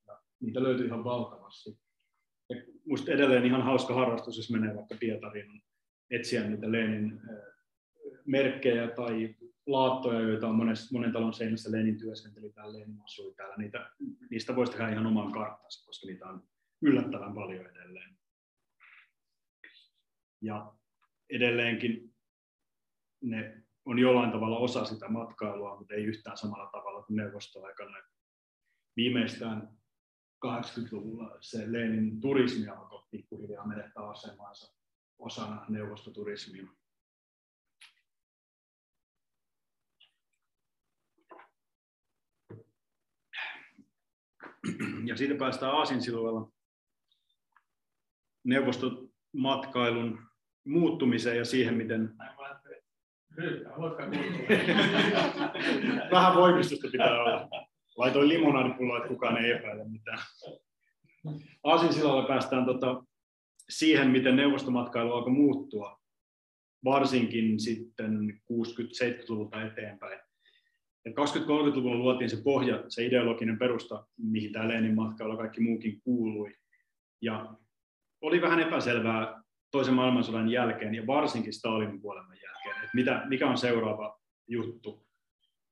niitä löytyi ihan valtavasti. Ja musta edelleen ihan hauska harrastus, jos menee vaikka Pietariin etsiä niitä Lenin merkkejä tai laattoja, joita on monen talon seinässä Lenin työskenteli, täällä Lenin asui täällä. Niistä voisi tehdä ihan omaan karttansa, koska niitä on yllättävän paljon edelleen. Ja edelleenkin ne on jollain tavalla osa sitä matkailua, mutta ei yhtään samalla tavalla kuin neuvostoaikana. Viimeistään 80-luvulla se Lenin turismi alkoi pikkuhiljaa menettää asemansa osana neuvostoturismia. Ja siitä päästään aasinsilvalla neuvostomatkailun muuttumiseen ja siihen, miten... Vähän voimistusta pitää olla. Laitoin limonadipulloa, että kukaan ei epäile mitään. Aasinsilvalla päästään siihen, miten neuvostomatkailu alkoi muuttua, varsinkin sitten 60-70-luvulta eteenpäin. 20-30-luvulla luotiin se pohja, se ideologinen perusta, mihin tämä Lenin matkailu ja kaikki muukin kuului. Ja oli vähän epäselvää toisen maailmansodan jälkeen ja varsinkin Stalinin kuoleman jälkeen, että mikä on seuraava juttu.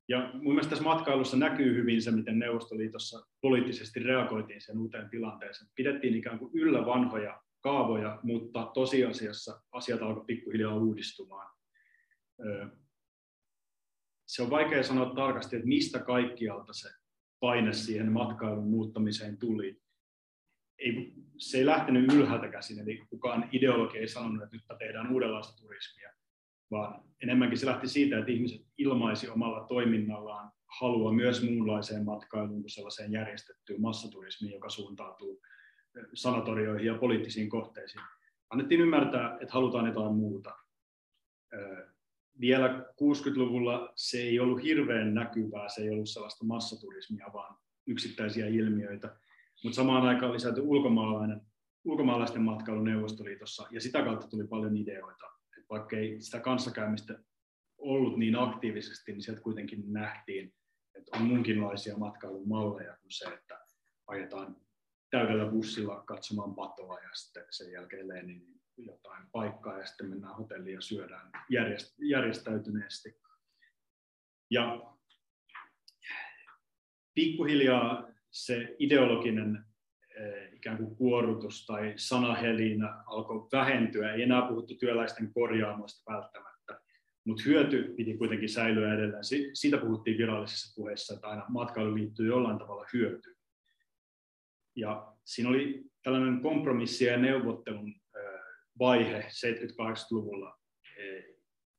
Ja mun mielestä tässä matkailussa näkyy hyvin se, miten Neuvostoliitossa poliittisesti reagoitiin sen uuteen tilanteeseen. Pidettiin ikään kuin yllä vanhoja kaavoja, mutta tosiasiassa asiat alkoi pikkuhiljaa uudistumaan. Se on vaikea sanoa tarkasti, että mistä kaikkialta se paine siihen matkailun muuttamiseen tuli. Se ei lähtenyt ylhäältä käsin, eli kukaan ideologi ei sanonut, että nyt tehdään uudenlaista turismia, vaan enemmänkin se lähti siitä, että ihmiset ilmaisi omalla toiminnallaan halua myös muunlaiseen matkailuun kuin sellaiseen järjestettyyn massaturismiin, joka suuntautuu sanatorioihin ja poliittisiin kohteisiin. Annettiin ymmärtää, että halutaan jotain muuta. Vielä 60-luvulla se ei ollut hirveän näkyvää, se ei ollut sellaista massaturismia, vaan yksittäisiä ilmiöitä. Mutta samaan aikaan lisätty ulkomaalaisten matkailu Neuvostoliitossa, ja sitä kautta tuli paljon ideoita. Et vaikka ei sitä kanssakäymistä ollut niin aktiivisesti, niin sieltä kuitenkin nähtiin, että on muunkinlaisia matkailun malleja kuin se, että ajetaan täydellä bussilla katsomaan patoa ja sitten sen jälkeen Leninin jotain paikkaa ja sitten mennään hotelliin ja syödään järjestäytyneesti. Ja pikkuhiljaa se ideologinen ikään kuin kuorrutus tai sanahelinä alkoi vähentyä. Ei enää puhuttu työläisten korjaamoista välttämättä, mutta hyöty piti kuitenkin säilyä edelleen. Siitä puhuttiin virallisissa puheissa, että aina matkailu liittyy jollain tavalla hyötyyn. Ja siinä oli tällainen kompromissi ja neuvottelun vaihe 78-luvulla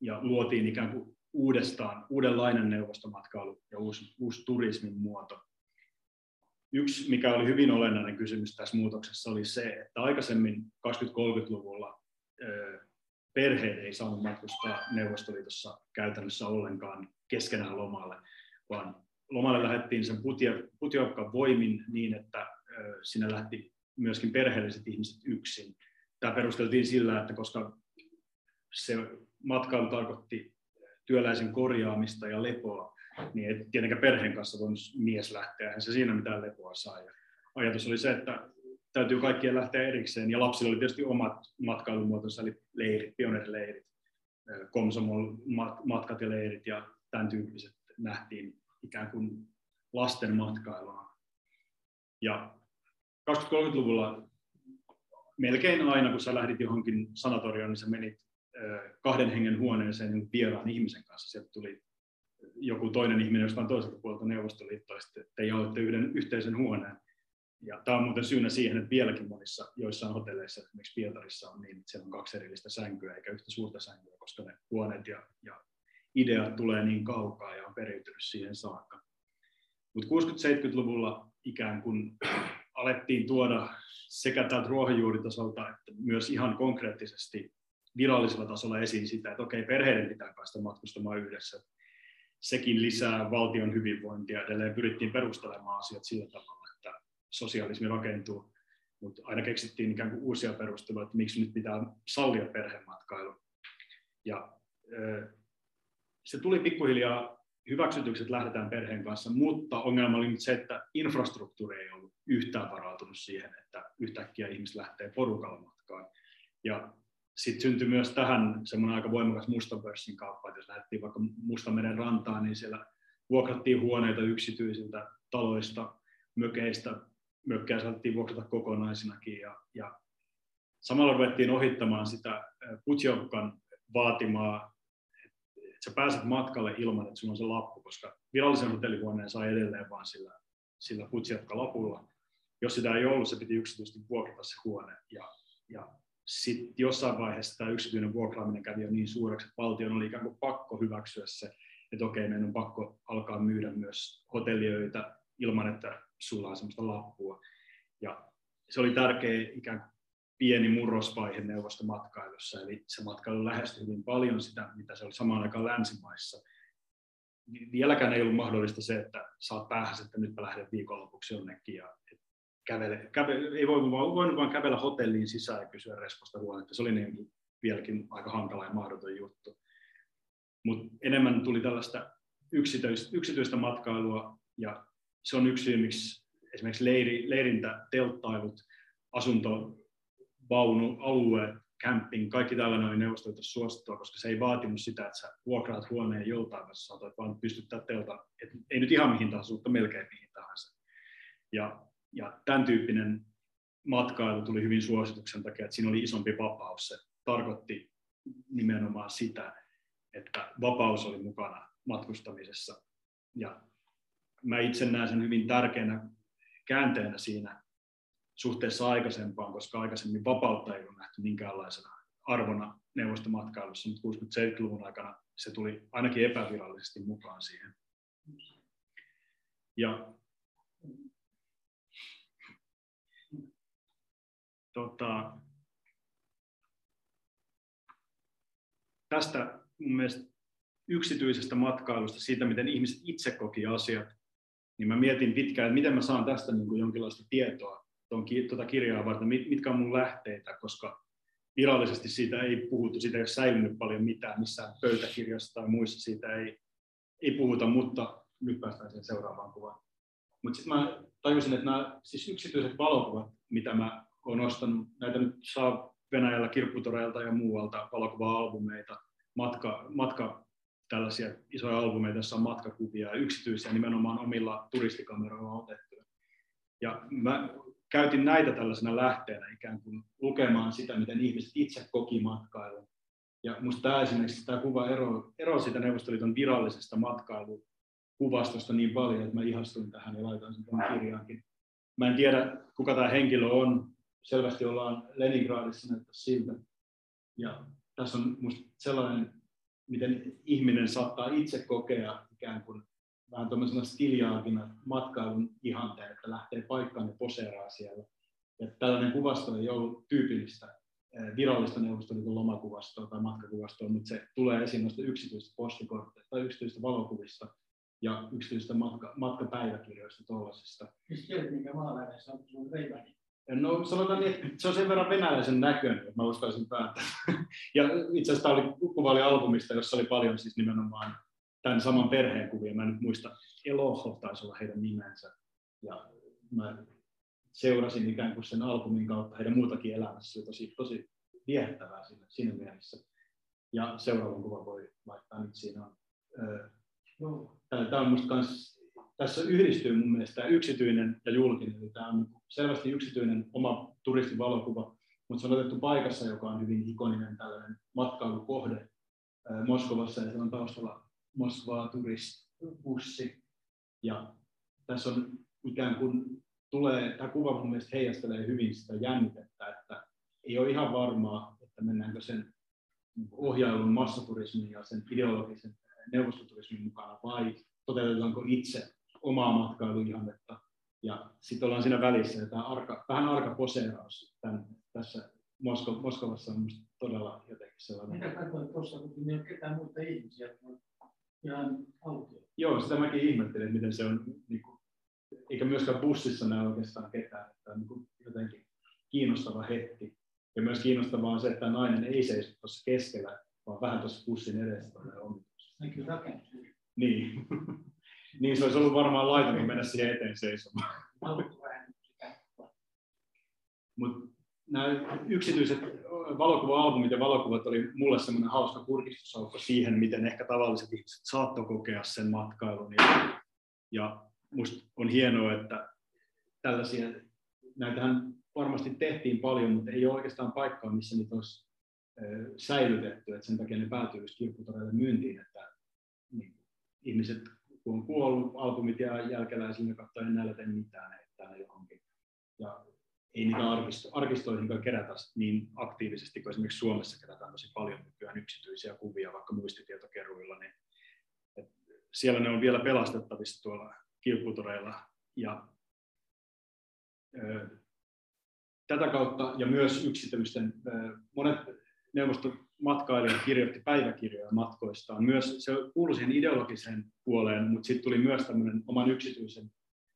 ja luotiin ikään kuin uudestaan uudenlainen neuvostomatkailu ja uusi turismin muoto. Yksi, mikä oli hyvin olennainen kysymys tässä muutoksessa, oli se, että aikaisemmin 20-30-luvulla perheet ei saanut matkustaa Neuvostoliitossa käytännössä ollenkaan keskenään lomalle, vaan lomalle lähdettiin sen Putjovkan voimin niin, että sinne lähti myöskin perheelliset ihmiset yksin. Tämä perusteltiin sillä, että koska se matkailu tarkoitti työläisen korjaamista ja lepoa, niin ei tietenkään perheen kanssa voinut mies lähteä, eihän se siinä mitään lepoa saa. Ajatus oli se, että täytyy kaikkien lähteä erikseen, ja lapsilla oli tietysti omat matkailumuotonsa, eli leirit, pioneerileirit, komsomolmatkat ja leirit, ja tämän tyyppiset nähtiin ikään kuin lasten matkailuna. Ja 20-30-luvulla melkein aina, kun sä lähdit johonkin sanatorioon, niin sä menit kahden hengen huoneeseen niin vieraan ihmisen kanssa. Sieltä tuli joku toinen ihminen jostain toiselta puolelta Neuvostoliittoa, että te jaoitte yhden yhteisen huoneen. Ja tämä on muuten syynä siihen, että vieläkin monissa joissain hotelleissa, esimerkiksi Pietarissa on niin, että siellä on kaksi erillistä sänkyä eikä yhtä suurta sänkyä, koska ne huoneet ja ideat tulee niin kaukaa ja on periytynyt siihen saakka. Mutta 60-70-luvulla ikään kuin alettiin tuoda sekä täältä ruohonjuuritasolta että myös ihan konkreettisesti virallisella tasolla esiin sitä, että okei, perheiden pitää päästä matkustamaan yhdessä. Sekin lisää valtion hyvinvointia. Edelleen pyrittiin perustelemaan asiat sillä tavalla, että sosialismi rakentuu, mutta aina keksittiin ikään kuin uusia perusteluja, että miksi nyt pitää sallia perhematkailu. Ja se tuli pikkuhiljaa hyväksytyksi, että lähdetään perheen kanssa, mutta ongelma oli nyt se, että infrastruktuuri ei ollut yhtään varautunut siihen, että yhtäkkiä ihmiset lähtee porukalla matkaan. Ja sitten syntyi myös tähän semmoinen aika voimakas mustan pörssin kauppa, että jos lähdettiin vaikka Mustanmeren rantaan, niin siellä vuokrattiin huoneita yksityisiltä taloista, mökeistä, mökkejä saatiin vuokrata kokonaisinakin ja samalla ruvettiin ohittamaan sitä Putsjokkan vaatimaa, että sä pääset matkalle ilman, että sulla on se lappu, koska virallisen hotellihuoneen saa edelleen vaan sillä Putsjokka-lapulla. Jos sitä ei ollut, se piti yksityisesti vuokrata se huone ja sitten jossain vaiheessa tämä yksityinen vuokraaminen kävi jo niin suureksi, että valtion oli ikään kuin pakko hyväksyä se, että okei, meidän on pakko alkaa myydä myös hotelliöitä ilman, että sulla on semmoista lappua. Ja se oli tärkeä ikään kuin pieni murrosvaihe neuvostomatkailussa, eli se matkailu lähestyi hyvin paljon sitä, mitä se oli samaan aikaan länsimaissa. Vieläkään ei ollut mahdollista se, että saat päähänsä, että nyt mä lähden viikonlopuksi jonnekin ja ei voinut vaan kävellä hotelliin sisään ja kysyä resposta huonetta. Se oli niin vieläkin aika hankala ja mahdoton juttu. Mutta enemmän tuli tällaista yksityistä matkailua ja se on yksi syy, miksi esimerkiksi leirintä, telttailut, asuntovaunu, alue, camping, kaikki tällainen oli neuvostoitus suosittua, koska se ei vaatinut sitä, että sä vuokraat huoneen joltain, jos saatoit vaan pystyttää teltan, että ei nyt ihan mihin tahansa, mutta melkein mihin tahansa. Ja tämän tyyppinen matkailu tuli hyvin suosituksen takia, että siinä oli isompi vapaus. Se tarkoitti nimenomaan sitä, että vapaus oli mukana matkustamisessa. Ja mä itse näen sen hyvin tärkeänä käänteenä siinä suhteessa aikaisempaan, koska aikaisemmin vapautta ei ole nähty minkäänlaisena arvona neuvostomatkailussa, mutta 60-70-luvun aikana se tuli ainakin epävirallisesti mukaan siihen. Ja tästä mun mielestä yksityisestä matkailusta, siitä miten ihmiset itse koki asiat, niin mä mietin pitkään, että miten mä saan tästä niin kuin jonkinlaista tietoa tuota kirjaa varten, mitkä on mun lähteitä, koska virallisesti siitä ei puhuttu, siitä ei ole säilynyt paljon mitään missään pöytäkirjassa tai muissa, siitä ei puhuta, mutta nyt päästään siihen seuraavaan kuvaan. Mutta sitten mä tajusin, että nämä siis yksityiset valokuvat, mitä mä oon ostanut, näitä nyt saa Venäjällä kirpputoreilta ja muualta, valokuva-albumeita, tällaisia isoja albumeita, joissa on matkakuvia ja yksityisiä nimenomaan omilla turistikameroilla otettuja. Ja mä käytin näitä tällaisena lähteenä ikään kuin lukemaan sitä, miten ihmiset itse koki matkailun. Ja musta tämä esimerkiksi tämä kuva ero siitä Neuvostoliiton virallisesta matkailukuvastosta niin paljon, että mä ihastuin tähän ja laitoin sen tämän kirjaankin. Mä en tiedä, kuka tämä henkilö on. Selvästi ollaan Leningradissa, näyttää siltä. Ja tässä on musta sellainen, miten ihminen saattaa itse kokea ikään kuin vähän tuollaisena stiliaakina matkailun ihanteen, että lähtee paikkaan ja poseeraa siellä. Ja tällainen kuvasto ei ollut tyypillistä virallista Neuvostoliiton lomakuvastoa tai matkakuvastoa, mutta se tulee esiin noista yksityisistä postikortteista tai yksityisistä valokuvista ja yksityisistä matkapäiväkirjoista tuollaisista. Tiedät, mikä maalainen on sun reivani? No sanotaan niin, että se on sen verran venäläisen näköinen, että mä uskaisin päättää. Ja itse asiassa tämä kuva oli albumista, jossa oli paljon siis nimenomaan tämän saman perheen kuvia. Mä en nyt muista, Eloho taisi olla heidän nimensä. Ja mä seurasin ikään kuin sen albumin kautta heidän muutakin elämässä. Se oli tosi viehättävää siinä mielessä. Ja seuraavan kuva voi laittaa nyt siinä. Tämä on musta myös... Tässä yhdistyy mun mielestä tämä yksityinen ja julkinen, eli tämä on selvästi yksityinen oma turistin valokuva, mutta se on otettu paikassa, joka on hyvin ikoninen tällainen matkailukohde Moskovassa, ja siellä on taustalla Moskvaa turistibussi. Ja tässä on ikään kuin tämä kuva mun mielestä heijastelee hyvin sitä jännitettä, että ei ole ihan varmaa, että mennäänkö sen ohjailun massaturismin ja sen ideologisen neuvostoturismin mukana vai toteutetaanko itse omaa matkailuihannetta, ja sitten ollaan siinä välissä, ja tämä vähän arka poseeraus tässä Moskovassa on minusta todella jotenkin sellainen. Mitä katsoit tuossa, kun ei ole ketään muita ihmisiä, vaan ihan aukeaa. Joo, sitä mäkin ihmettelin, miten se on, niin kuin, eikä myöskään bussissa näe oikeastaan ketään. Tämä on jotenkin kiinnostava hetki. Ja myös kiinnostavaa on se, että nainen ei seiso tuossa keskellä, vaan vähän tuossa bussin edessä. Niin. Niin, se olisi ollut varmaan laitonta mennä siihen eteen seisomaan. Mutta nämä yksityiset valokuva-albumit ja valokuvat oli mulle semmoinen hauska kurkistusaukko siihen, miten ehkä tavalliset ihmiset saattoi kokea sen matkailun. Ja musta on hienoa, että tällaisia, näitähän varmasti tehtiin paljon, mutta ei ole oikeastaan paikkaa, missä niitä olisi säilytetty. Et sen takia ne päätyy just kirpputoreille myyntiin, että niin, ihmiset kun on kuollut, albumit jää jälkeläisille, ne katsoo enää tee mitään, ne heittää johonkin. Ja ei niitä arkistoihin kerätä niin aktiivisesti, kuin esimerkiksi Suomessa kerätään tosi paljon nykyään yksityisiä kuvia, vaikka muistitietokeruilla. Niin, siellä ne on vielä pelastettavissa tuolla kirpputoreilla. Ja tätä kautta ja myös yksityisten, monet neuvostomatkailijat kirjoitti päiväkirjoja matkoistaan. Myös se kuului siihen ideologiseen puoleen, mutta sitten tuli myös tämmöinen oman yksityisen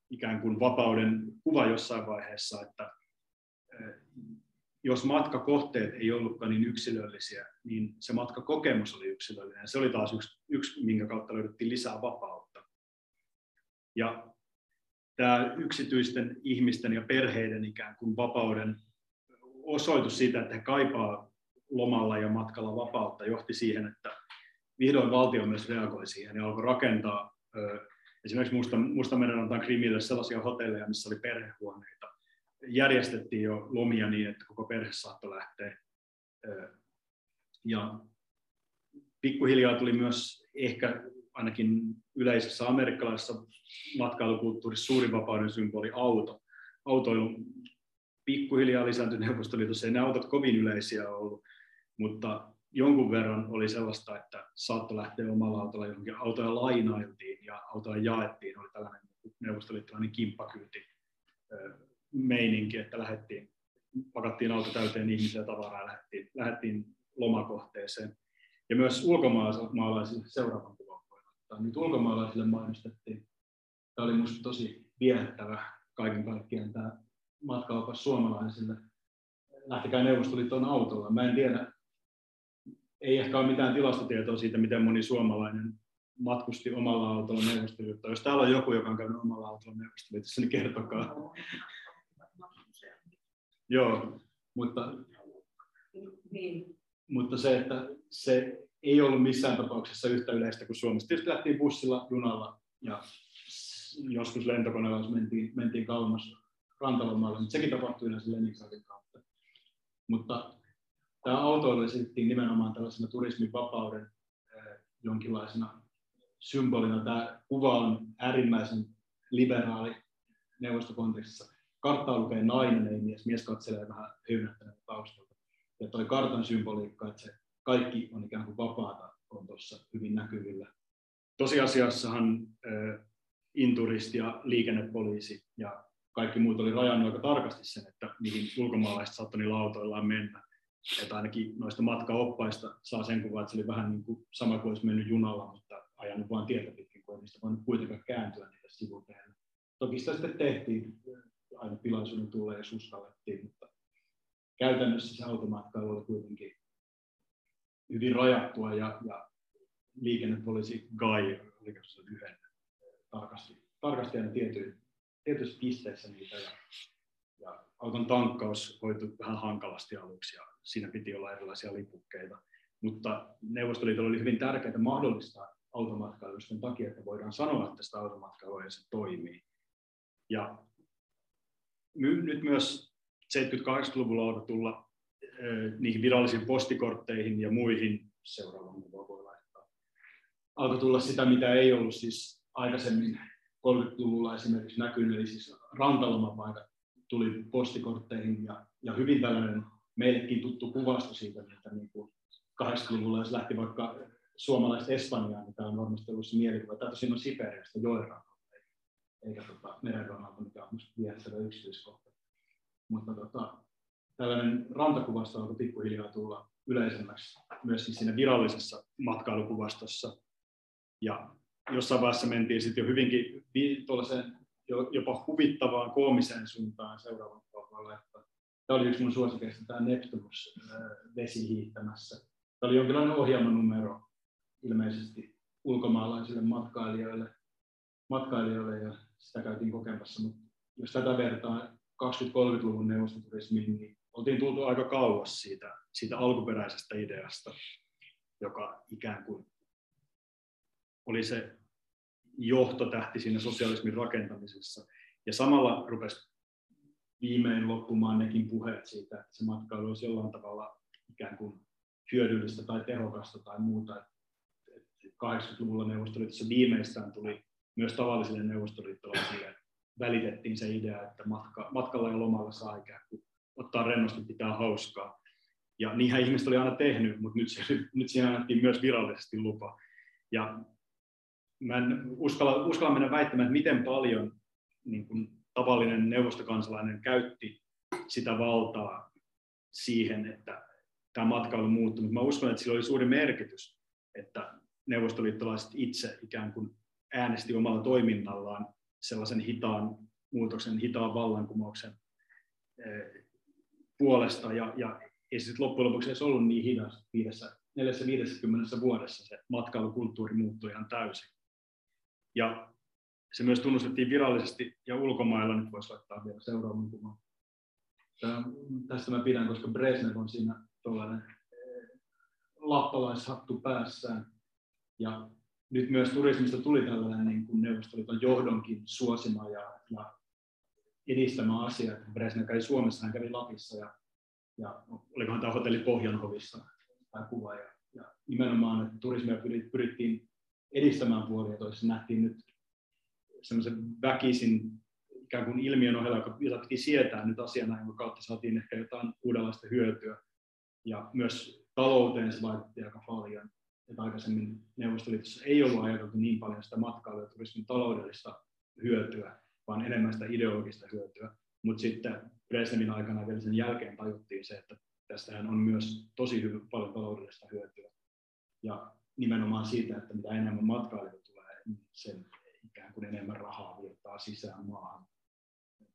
ikään kuin vapauden kuva jossain vaiheessa, että jos matkakohteet ei ollutkaan niin yksilöllisiä, niin se matkakokemus oli yksilöllinen. Se oli taas yksi minkä kautta löydettiin lisää vapautta. Ja tämä yksityisten ihmisten ja perheiden ikään kuin vapauden osoitus siitä, että he kaipaa lomalla ja matkalla vapautta, johti siihen, että vihdoin valtio myös reagoi siihen ja alkoi rakentaa esimerkiksi Mustamerenrantaan Krimille sellaisia hotelleja, missä oli perhehuoneita. Järjestettiin jo lomia niin, että koko perhe saattoi lähteä. Ja pikkuhiljaa tuli myös ehkä ainakin yleisessä amerikkalaisessa matkailukulttuurissa suuri vapauden symboli auto. Autoilu pikkuhiljaa lisääntyi Neuvostoliitossa, ei nämä autot kovin yleisiä ollut, mutta jonkun verran oli sellaista, että saattoi lähteä omalla autolla johonkin. Autoja lainailtiin ja autoja jaettiin, oli tällainen neuvostoliittolainen kimppakyytimeininki, että pakattiin auto täyteen ihmisiä tavaraa ja lähdettiin lomakohteeseen. Ja myös ulkomaalaisille seuraavan kuvan voi ottaa. Nyt ulkomaalaisille mainostettiin. Tämä oli minusta tosi viehättävä kaiken kaikkiaan tämä matkaopas suomalaisille. Lähtekää Neuvostoliittoon autolla. Mä en tiedä. Ei ehkä ole mitään tilastotietoa siitä, miten moni suomalainen matkusti omalla autolla Neuvostoliittoon. Jos täällä on joku, joka on käynyt omalla autolla Neuvostoliitossa, niin kertokaa. Joo, mutta se, että se ei ollut missään tapauksessa yhtä yleistä kuin Suomessa. Tietysti lähtiin bussilla, junalla ja joskus lentokoneella, jos mentiin kauemmas rantalomalle, mutta sekin tapahtui yleensä Leningradin kautta. Mutta tämä autoilu esitettiin nimenomaan tällaisena turismin vapauden jonkinlaisena symbolina. Tämä kuva on äärimmäisen liberaali neuvostokontekstissa. Karttaa lukee nainen, ei mies. Mies katselee vähän höynähtäneen taustalta. Ja tuo kartan symboliikka, että se kaikki on ikään kuin vapaata, on tuossa hyvin näkyvillä. Tosiasiassahan inturisti ja liikennepoliisi ja kaikki muut oli rajannut aika tarkasti sen, että mihin ulkomaalaiset saattoi niillä autoillaan mennä. Että ainakin noista matkaoppaista saa sen kuvan, että se oli vähän niin kuin sama kuin olisi mennyt junalla, mutta ajanut vain tietä pitkin, kun ei niistä voinut kuitenkaan kääntyä niitä sivuteille. Toki sitä sitten tehtiin, aina tilaisuuden tulee ja suskallettiin, mutta käytännössä se automatkailu oli kuitenkin hyvin rajattua ja liikennepoliisi GAI, oliko se yhden, tarkasti aina tietyissä pisteissä niitä. Ja auton tankkaus hoitui vähän hankalasti aluksi ja siinä piti olla erilaisia lipukkeita. Mutta Neuvostoliitolla oli hyvin tärkeää mahdollistaa automatkailu sen takia, että voidaan sanoa, että sitä automatkailua ja se toimii. Ja nyt myös 70-80-luvulla odotulla niihin virallisiin postikortteihin ja muihin, seuraavan kuvan voi laittaa, alkoi tulla sitä, mitä ei ollut siis aikaisemmin 30-luvulla esimerkiksi näkynyt, eli siis rantalomapaikat tuli postikortteihin ja hyvin tällainen meillekin tuttu kuvasto siitä, että niin kuin 80-luvulla jos lähti vaikka suomalaiset Espanjaan, niin tämä on varmasti ollut se mielikuva. Tämä tosin on Siperiasta joerantalta, eikä merenrannalta, mikä on viehättävä yksityiskohta. Mutta tällainen rantakuvasto alkoi pikkuhiljaa tulla yleisemmäksi myös siinä virallisessa matkailukuvastossa. Ja jossain vaiheessa mentiin sitten jo hyvinkin tuollaiseen jopa huvittavaan koomiseen suuntaan seuraavan kaudella. Tämä oli yksi mun suosikeista, tämä Neptunus vesi hiihtämässä. Tämä oli jonkinlainen ohjelmanumero ilmeisesti ulkomaalaisille matkailijoille ja sitä käytiin kokemassa. Mutta jos tätä vertaa 20-30-luvun neuvostoturismiin, niin oltiin tultu aika kauas siitä alkuperäisestä ideasta, joka ikään kuin oli se johtotähti siinä sosialismin rakentamisessa. Ja samalla rupesi viimein loppumaan nekin puheet siitä, että se matkailu olisi jollain tavalla ikään kuin hyödyllistä tai tehokasta tai muuta. 80-luvulla Neuvostoliitossa viimeistään tuli myös tavallisille neuvostoliittolaisille, välitettiin se idea, että matkalla ja lomalla saa ikään kuin ottaa rennosti, pitää hauskaa. Ja niinhän ihmiset oli aina tehnyt, mutta nyt siihen annettiin myös virallisesti lupa. Ja mä en uskalla mennä väittämään, että miten paljon niin kuin tavallinen neuvostokansalainen käytti sitä valtaa siihen, että tämä matkailu muuttui. Mutta mä uskon, että sillä oli suuri merkitys, että neuvostoliittolaiset itse ikään kuin äänesti omalla toiminnallaan sellaisen hitaan muutoksen, hitaan vallankumouksen puolesta. Ja ei sitten loppujen lopuksi edes ollut niin hidas 450 vuodessa se matkailukulttuuri muuttui ihan täysin. Ja se myös tunnustettiin virallisesti ja ulkomailla. Nyt voisi laittaa vielä seuraavan kuvan. Tästä mä pidän, koska Brezhnev on siinä tuollainen lappalaishattu päässään. Ja nyt myös turismista tuli tällainen niin kuin Neuvostoliiton johdonkin suosima ja edistämä asia. Brezhnev kävi Suomessa, hän kävi Lapissa ja olikohan tämä hotelli Pohjanhovissa tai kuva. Ja nimenomaan, että turismia pyrittiin edistämään puolitoista. Nähtiin nyt semmoisen väkisin ikään kuin ilmiön ohella, jota piti sietää nyt asiana, jonka kautta saatiin ehkä jotain uudenlaista hyötyä. Ja myös talouteen se vaikutti aika paljon. Että aikaisemmin Neuvostoliitossa ei ollut ajateltu niin paljon sitä matkailua ja turismin taloudellista hyötyä, vaan enemmän sitä ideologista hyötyä. Mutta sitten Brezhnevin aikana vielä sen jälkeen tajuttiin se, että tästähän on myös tosi paljon taloudellista hyötyä. Ja nimenomaan siitä, että mitä enemmän matkailijoita tulee, niin sen ikään kuin enemmän rahaa virtaa sisään maahan.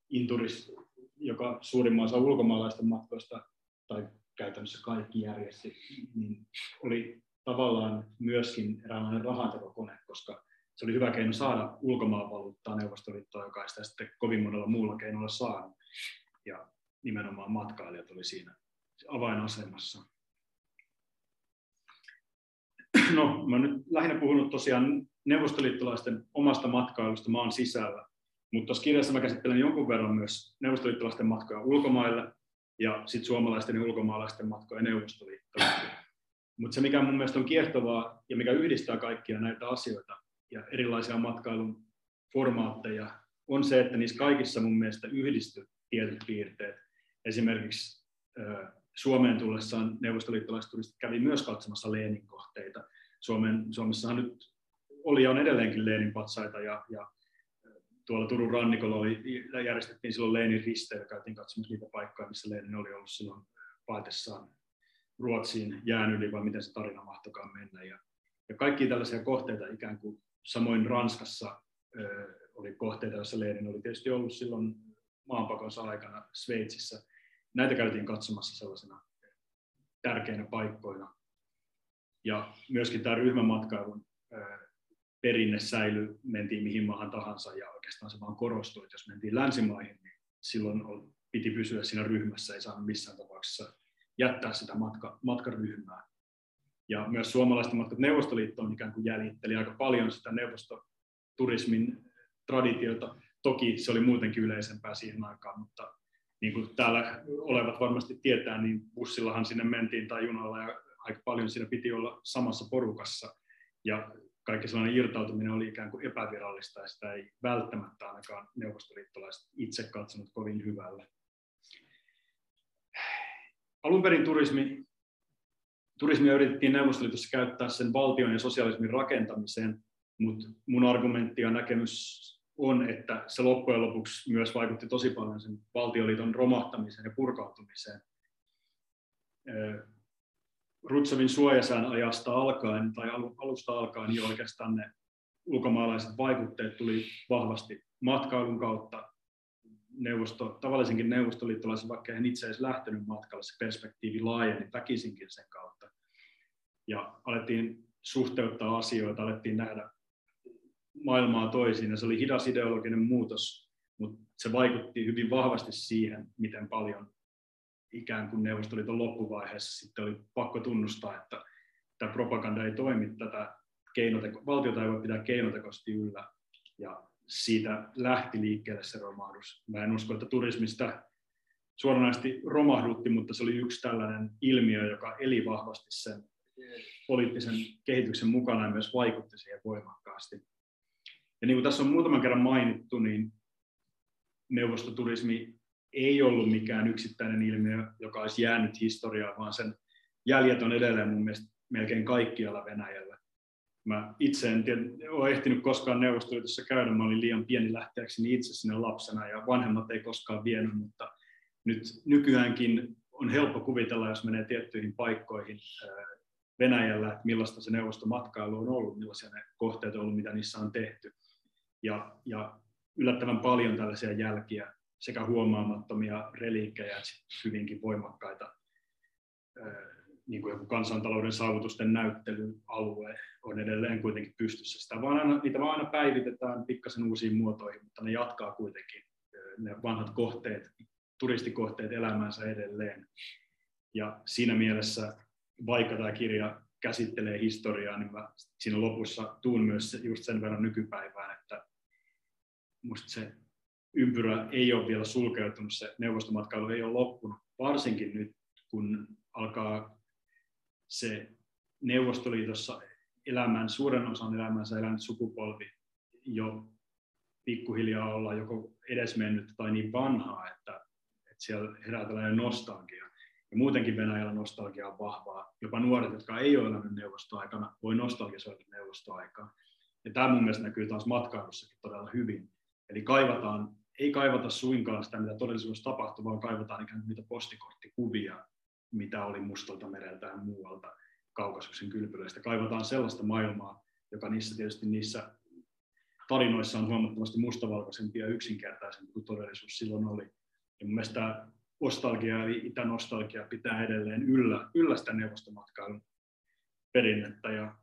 Inturist, joka suurimman osa ulkomaalaista matkoista, tai käytännössä kaikki järjesti, niin oli tavallaan myöskin eräänlainen rahantekokone, koska se oli hyvä keino saada ulkomaanvaluuttaa Neuvostoliittoa, joka ei sitä sitten kovin monella muulla keinolla saanut. Ja nimenomaan matkailijat oli siinä avainasemassa. No, mä nyt lähinnä puhunut tosiaan neuvostoliittolaisten omasta matkailusta maan sisällä, mutta tuossa kirjassa mä käsittelen jonkun verran myös neuvostoliittolaisten matkoja ulkomaille ja sitten suomalaisten ja ulkomaalaisten matkoja Neuvostoliittoon. Mutta se, mikä mun mielestä on kiehtovaa ja mikä yhdistää kaikkia näitä asioita ja erilaisia matkailun formaatteja, on se, että niissä kaikissa mun mielestä yhdistyy tietyt piirteet. Esimerkiksi Suomeen tullessaan neuvostoliittolaisturistit kävi myös katsomassa Lenin kohteita. Suomessahan nyt oli ja on edelleenkin Lenin patsaita ja tuolla Turun rannikolla järjestettiin silloin Lenin risteillä, käytiin katsomassa niitä paikkoja, missä Lenin oli ollut silloin paatessaan Ruotsiin jään yli, vai miten se tarina mahtokaan mennä. Ja kaikki tällaisia kohteita ikään kuin, samoin Ranskassa oli kohteita, joissa Lenin oli tietysti ollut silloin maanpakonsa aikana Sveitsissä. Näitä käytiin katsomassa sellaisena tärkeinä paikkoina. Ja myöskin tämä ryhmämatkailun perinne säilyi, mentiin mihin maahan tahansa, ja oikeastaan se vaan korostui, että jos mentiin länsimaihin, niin silloin piti pysyä siinä ryhmässä, ei saanut missään tapauksessa jättää sitä matkaryhmää. Ja myös suomalaisten matkat Neuvostoliittoon ikään kuin jäljitteli aika paljon sitä neuvostoturismin traditiota. Toki se oli muutenkin yleisempää siihen aikaan, mutta niin kuin täällä olevat varmasti tietää, niin bussillahan sinne mentiin tai junalla ja aika paljon siinä piti olla samassa porukassa. Ja kaikki sellainen irtautuminen oli ikään kuin epävirallista ja sitä ei välttämättä ainakaan neuvostoliittolaiset itse katsonut kovin hyvälle. Alun perin turismia yritettiin Neuvostoliitossa käyttää sen valtion ja sosialismin rakentamiseen, mutta mun argumentti ja näkemys on, että se loppujen lopuksi myös vaikutti tosi paljon sen valtioliiton romahtamiseen ja purkautumiseen. Rutsevin suojasään alusta alkaen jo oikeastaan ne ulkomaalaiset vaikutteet tuli vahvasti matkailun kautta tavallisenkin neuvostoliittolaisen, vaikka hän itse edes lähtenyt matkalle, se perspektiivi laajeni väkisinkin sen kautta. Ja alettiin suhteuttaa asioita, alettiin nähdä maailmaa toisiin, ja se oli hidas ideologinen muutos, mutta se vaikutti hyvin vahvasti siihen, miten paljon ikään kuin Neuvostoliiton loppuvaiheessa sitten oli pakko tunnustaa, että tämä propaganda ei toimi, tätä valtiota ei voi pitää keinotekoisesti yllä, ja siitä lähti liikkeelle se romahdus. Mä en usko, että turismista suoranaisesti romahdutti, mutta se oli yksi tällainen ilmiö, joka eli vahvasti sen poliittisen kehityksen mukana ja myös vaikutti siihen voimakkaasti. Ja niin kuin tässä on muutaman kerran mainittu, niin neuvostoturismi ei ollut mikään yksittäinen ilmiö, joka olisi jäänyt historiaan, vaan sen jäljet on edelleen mun mielestä melkein kaikkialla Venäjällä. Mä itse en ole ehtinyt koskaan Neuvostoliitossa käydä, mä olin liian pieni lähteäkseni itse sinne lapsena ja vanhemmat ei koskaan vienyt, mutta nyt nykyäänkin on helppo kuvitella, jos menee tiettyihin paikkoihin Venäjällä, että millaista se neuvostomatkailu on ollut, millaisia ne kohteet on ollut, mitä niissä on tehty. Ja yllättävän paljon tällaisia jälkiä, sekä huomaamattomia reliikkejä, että hyvinkin voimakkaita, niin kuin joku kansantalouden saavutusten näyttelyalue on edelleen kuitenkin pystyssä. Niitä vaan aina päivitetään pikkasen uusiin muotoihin, mutta ne jatkaa kuitenkin ne vanhat kohteet, turistikohteet elämäänsä edelleen. Ja siinä mielessä, vaikka tämä kirja käsittelee historiaa, niin mä siinä lopussa tuun myös just sen verran nykypäivään, että musta se ympyrä ei ole vielä sulkeutunut, se neuvostomatkailu ei ole loppunut, varsinkin nyt, kun alkaa se Neuvostoliitossa suuren osan elämänsä elänyt sukupolvi jo pikkuhiljaa olla joko edesmennyt tai niin vanhaa, että siellä herää tällainen nostalgia. Ja muutenkin Venäjällä nostalgia on vahvaa. Jopa nuoret, jotka ei ole elänyt neuvostoaikana, voi nostalgisoida neuvostoaikaa. Ja tämä mun mielestä näkyy taas matkailussakin todella hyvin. Eli ei kaivata suinkaan sitä, mitä todellisuudessa tapahtui, vaan kaivataan ikään kuin niitä postikorttikuvia, mitä oli Mustalta mereltä ja muualta Kaukasuksen kylpylöistä. Kaivataan sellaista maailmaa, joka niissä tarinoissa on huomattavasti mustavalkoisempi ja yksinkertaisempi kuin todellisuus silloin oli. Ja mun mielestä tämä nostalgia eli itänostalgia pitää edelleen yllä sitä neuvostomatkailun perinnettä. Ja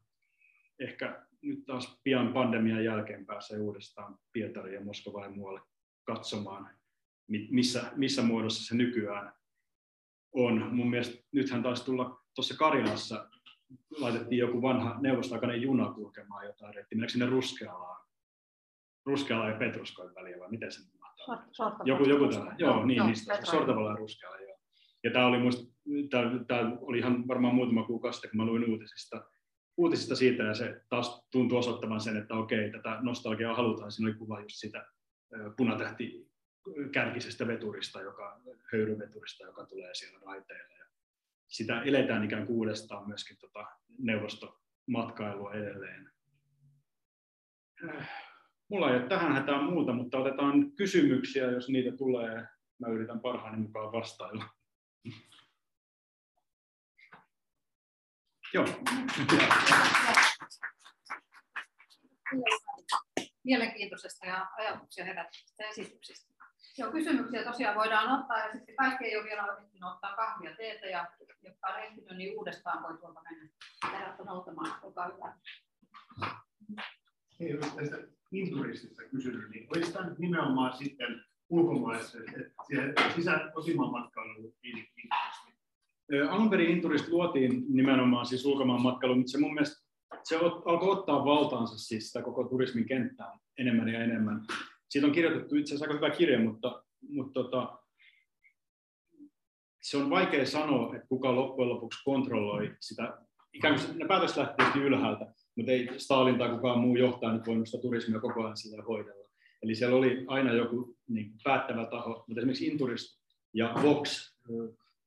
ehkä nyt taas pian pandemian jälkeen pääsee uudestaan Pietariin ja Moskovaan ja muualle katsomaan, missä muodossa se nykyään on. Mun mielestä nythän taisi tulla tuossa Karjalassa, laitettiin joku vanha neuvostoaikainen juna kulkemaan jotain reittiä. Meneekö sinne Ruskealaan ja Petruskoin väliä vai miten se mahtaa? Joku tällainen. Joo, niin niistä. Sortavalaan ja Ruskealaan, joo. Ja tämä oli ihan varmaan muutama kuukausi sitten, kun mä luin uutisista siitä, ja se taas tuntuu osoittavan sen, että okei, tätä nostalgiaa halutaan. Siinä oli kuva just sitä punatähtikärkisestä veturista, höyryveturista, joka tulee siellä raiteilla. Ja sitä eletään ikään kuin uudestaan myöskin neuvostomatkailua edelleen. Mulla ei ole tähän hätään muuta, mutta otetaan kysymyksiä, jos niitä tulee. Mä yritän parhaani mukaan vastailla. Joo. Mielenkiintoisesta ja ajatuksia herättävistä esityksistä. Joo, kysymyksiä tosiaan voidaan ottaa, ja sitten kaikki ei ole vielä ehtinyt ottaa kahvia, teetä, ja jotka on ehtinyt, niin uudestaan voi tuolta mennä noutamaan. Olkaa hyvä. Hei, jos tästä inturistista kysynyt, niin olisi tämä nyt nimenomaan sitten ulkomaissa, että siihen sisään kotimaanmatkailuun kiinnikin? Alun perin inturist luotiin nimenomaan siis ulkomaanmatkailu, mutta se mun mielestä se alkoi ottaa valtaansa siis sitä koko turismin kenttää enemmän ja enemmän. Siitä on kirjoitettu itse asiassa aika hyvä kirja, mutta se on vaikea sanoa, että kuka loppujen lopuksi kontrolloi sitä. Ikään kuin ne päätös lähtee ylhäältä, mutta ei Stalin tai kukaan muu johtaja nyt voinut sitä turismia koko ajan sillä hoidella. Eli siellä oli aina joku niin päättävä taho, mutta esimerkiksi inturist ja Vox,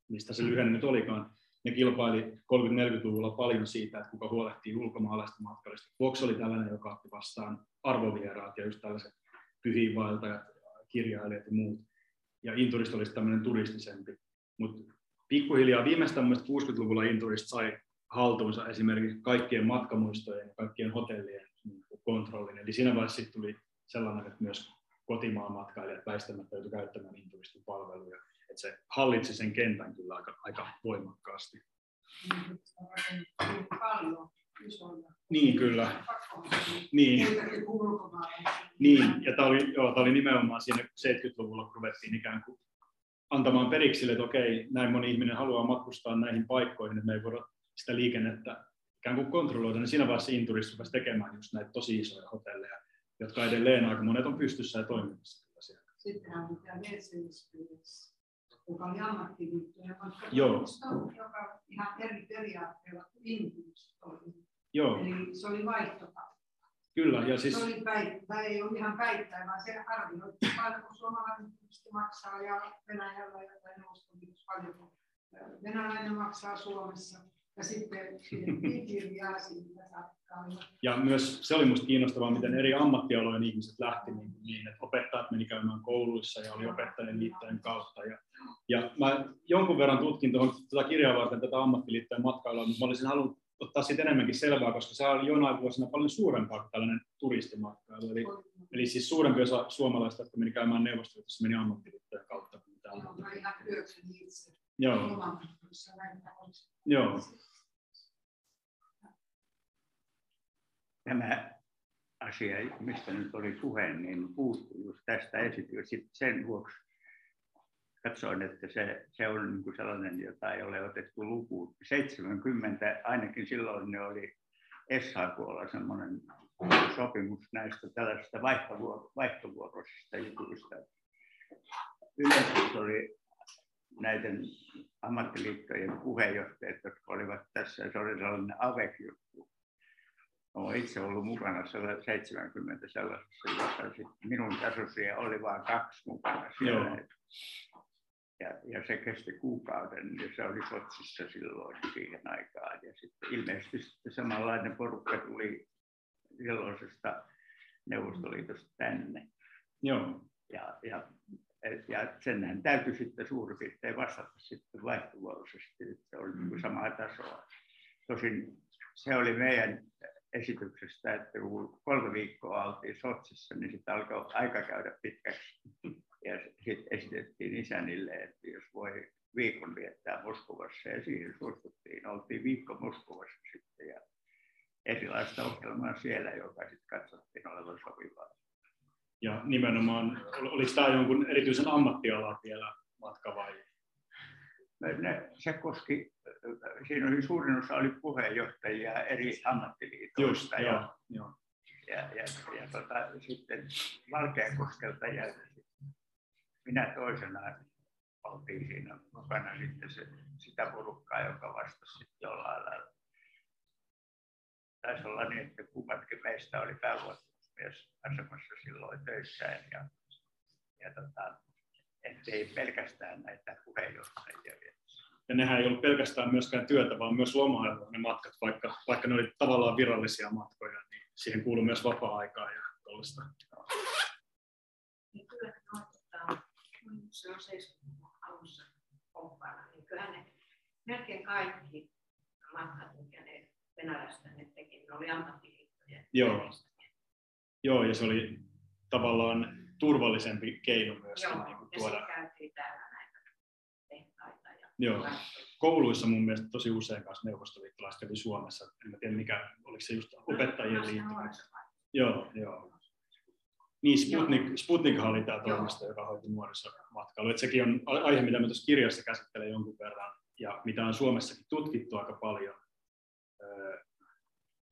mistä se lyhenne nyt olikaan, ne kilpaili 30-40-luvulla paljon siitä, että kuka huolehtii ulkomaalaisista matkailijoista. Vox oli tällainen, joka otti vastaan arvovieraat ja just tällaiset pyhiinvaeltajat, kirjailijat ja muut. Ja inturist olisi tämmöinen turistisempi. Mutta pikkuhiljaa viimeistään 60-luvulla inturist sai haltuunsa esimerkiksi kaikkien matkamuistojen ja kaikkien hotellien kontrollin. Eli siinä vaiheessa tuli sellainen, että myös kotimaan matkailijat väistämättä joutuivat käyttämään intuistin palveluja. Että se hallitsi sen kentän kyllä aika voimakkaasti. Niin, kyllä. Niin. Niin, ja tämä oli nimenomaan siinä 70-luvulla, kun ruvettiin ikään kuin antamaan periksille, että okei, näin moni ihminen haluaa matkustaa näihin paikkoihin, että me ei voida sitä liikennettä ikään kuin kontrolloida, niin siinä vaiheessa Inturis rupesi tekemään just näitä tosi isoja hotelleja, jotka edelleen aika monet on pystyssä ja toiminnassa. Sittenhän on tämä Mercedes-Benz, joka oli ammattiliitto, joka ihan eri periaatteella kuin Inturis oli. Joo. Eli se oli vaihtokauppa. Kyllä, ja siis... Se oli ei ole ihan päittäin, vaan se arvioitti paljon, suomalainen maksaa ja Venäjällä ja Neuvostoliitossa paljon. Venäläinen maksaa Suomessa ja sitten kirjaa siitä saattaa. Ja myös se oli minusta kiinnostavaa, miten eri ammattialojen ihmiset lähti niin, että opettajat meni käymään kouluissa ja oli opettajien liittojen kautta. Ja mä jonkun verran tutkin tuota kirjaa varten tätä ammattiliittojen matkailua, mutta mä olisin halunnut ottaa siitä enemmänkin selvää, koska se oli jonain vuosina paljon suurempaa tällainen turistimatkailu. Eli siis suurempi osa suomalaista, jotka meni käymään Neuvostoliitossa, meni ammattiliittojen kautta. Joo. Tämä asia, mistä nyt oli puhe, niin puuttui just tästä esityksestä. Sen vuoksi katsoin, että se on niin kuin sellainen, jota ei ole otettu lukuun. 70 ainakin silloin ne oli SAK:lla semmoinen sopimus näistä tällaisista vaihtovuoroisista jutuista. Yleensä oli näiden ammattiliittojen puheenjohtajat, jotka olivat tässä, se oli sellainen AVEC-juttu. Olen itse ollut mukana 70 sellaisessa, jossa minun tasoisia oli vain 2 mukana siellä. Ja se kesti kuukauden ja se oli Sotsissa silloin siihen aikaan. Ja sitten ilmeisesti samanlainen porukka tuli silloisesta Neuvostoliitosta tänne. Joo. Ja senhän täytyy sitten suurin piirtein vastata sitten vaihtuvuoroisesti, että oli niin kuin samaa tasoa. Tosin se oli meidän esityksestä, että kun 3 viikkoa oltiin Sotsissa, niin sitten alkoi aika käydä pitkäksi. Ja sitten esitettiin isänille, että jos voi viikon viettää Moskovassa, ja siihen suostuttiin. Oltiin viikko Moskovassa sitten ja erilaista ohjelmaa siellä, joka sitten katsottiin olevan sopivaa. Ja nimenomaan, oliko tämä jonkun erityisen ammattialan vielä matka vai? Se koski, siinä oli suurin osa oli puheenjohtajia eri ammattiliitoista. Ja sitten Valkeakoskelta ja minä toisenaan oltiin siinä mukana sitten sitä porukkaa, joka vastasi sitten jollain lailla. Taisi olla niin, että kummatkin meistä oli pääluottamusmies asemassa silloin töissään ja ettei pelkästään näitä puheenjohtajia vielä. Ja nehän ei ollut pelkästään myöskään työtä, vaan myös lomailua ne matkat, vaikka ne olivat tavallaan virallisia matkoja, niin siihen kuului myös vapaa-aikaa ja tollaista. Ja kyllä se on 70-luvun alussa kompana, niin kyllähän ne melkein kaikki matkat, mitkä ne venäläistä ne teki, ne oli ammattiliittojen. Joo, ja se oli tavallaan turvallisempi keino myöskin. Joo, niin ja tuoda. Sitten käytiin täällä näitä tehtaita. Joo, kouluissa mun mielestä tosi usein kanssa neuvostoliittolaiset oli Suomessa. En tiedä mikä, oliko se just opettajien liitto. Joo. Niin, Sputnikhan oli tämä toimisto, joka hoiti nuorisomatkailu. Et sekin on aihe, mitä mä tuossa kirjassa käsittelen jonkun verran ja mitä on Suomessakin tutkittu aika paljon.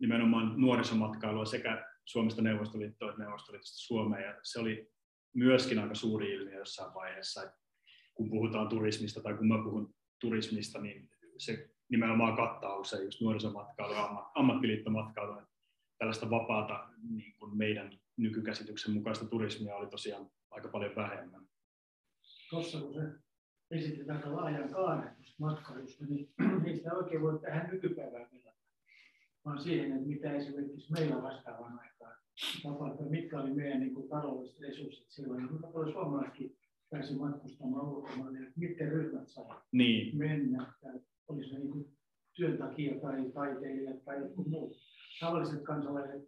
Nimenomaan nuorisomatkailua sekä Suomesta Neuvostoliittoon että Neuvostoliitosta Suomeen. Ja se oli myöskin aika suuri ilmiö jossain vaiheessa, että kun puhutaan turismista tai kun mä puhun turismista, niin se nimenomaan kattaa usein just nuorisomatkailua, ammattiliittomatkailua. Tällaista vapaata niin kuin meidän nykykäsityksen mukaista turismia oli tosiaan aika paljon vähemmän. Tuossa kun se esitetään aika laajan kaaren matkailusta, niin ei sitä oikein voi tähän nykypäivään verrata, vaan siihen, että mitä esimerkiksi meillä vastaavaan aikaan tapahtui, mitkä oli meidän niin kuin taloudelliset resurssit silloin, kuinka paljon suomalaisetkin pääsi matkustamaan ulkomaille, ja mitkä ryhmät saivat mennä, oli se niin kuin työn takia tai taiteilijat tai joku muu. Tavalliset kansalaiset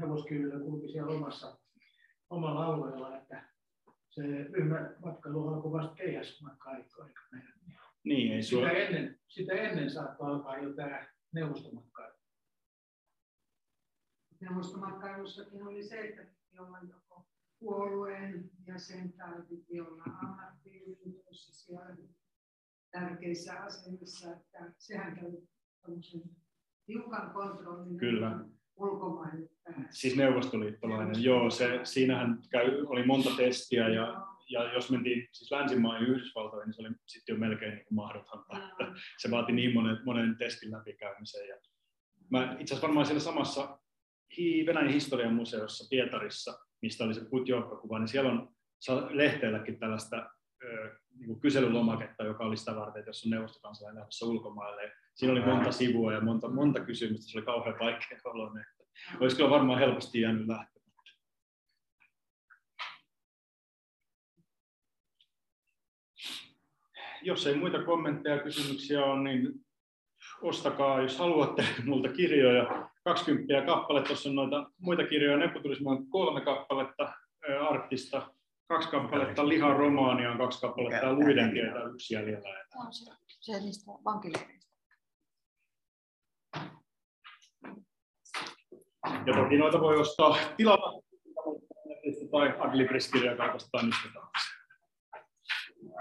hevoskyydellä kulki siellä omassa omalla alueella, että se ryhmämatkailu alkoi vasta keihäsmatka-aikana. Niin, ei sitä ennen saattaa alkaa jo tämä neuvostomatkailu. Neuvostomatkailussakin oli se, että piti olla joko puolueen jäsen tai piti olla ammattiyhdistyksen siellä tärkeissä asemissa, että sehän kävi tämmöisen tiukan kontrollin. Kyllä. Ulkomaille pääsee. Siis neuvostoliittolainen, joo. Siinähän oli monta testiä ja jos mentiin siis länsimaan ja Yhdysvaltoihin, niin se oli sitten jo melkein niin kuin mahdotonta. No. Se vaati niin monen testin läpikäymisen. Ja mä itse asiassa varmaan siellä samassa Venäjän historian museossa Pietarissa, mistä oli se Putjovka-kuva, niin siellä on lehteelläkin tällaista niin kyselylomaketta, joka oli sitä varten, että jos on neuvostokansalainen lähdössä ulkomaille. Siinä oli monta sivua ja monta kysymystä, se oli kauhean vaikea oloinen. Olisi kyllä varmaan helposti jäänyt lähtemättä. Jos ei muita kommentteja ja kysymyksiä ole, niin ostakaa, jos haluatte, multa kirjoja. 20 kappaletta, tuossa on noita muita kirjoja, Nepotulismaan 3 kappaletta Arktista. 2 kappaletta Liha Romaaniaan, 2 kappaletta ja Luidenkieltä 1 jäljellä. Se on niistä vankileireistä. Ja toki noita voi ostaa tilalla tai Adlibris-kirjaa kaupasta tai mistä tahansa.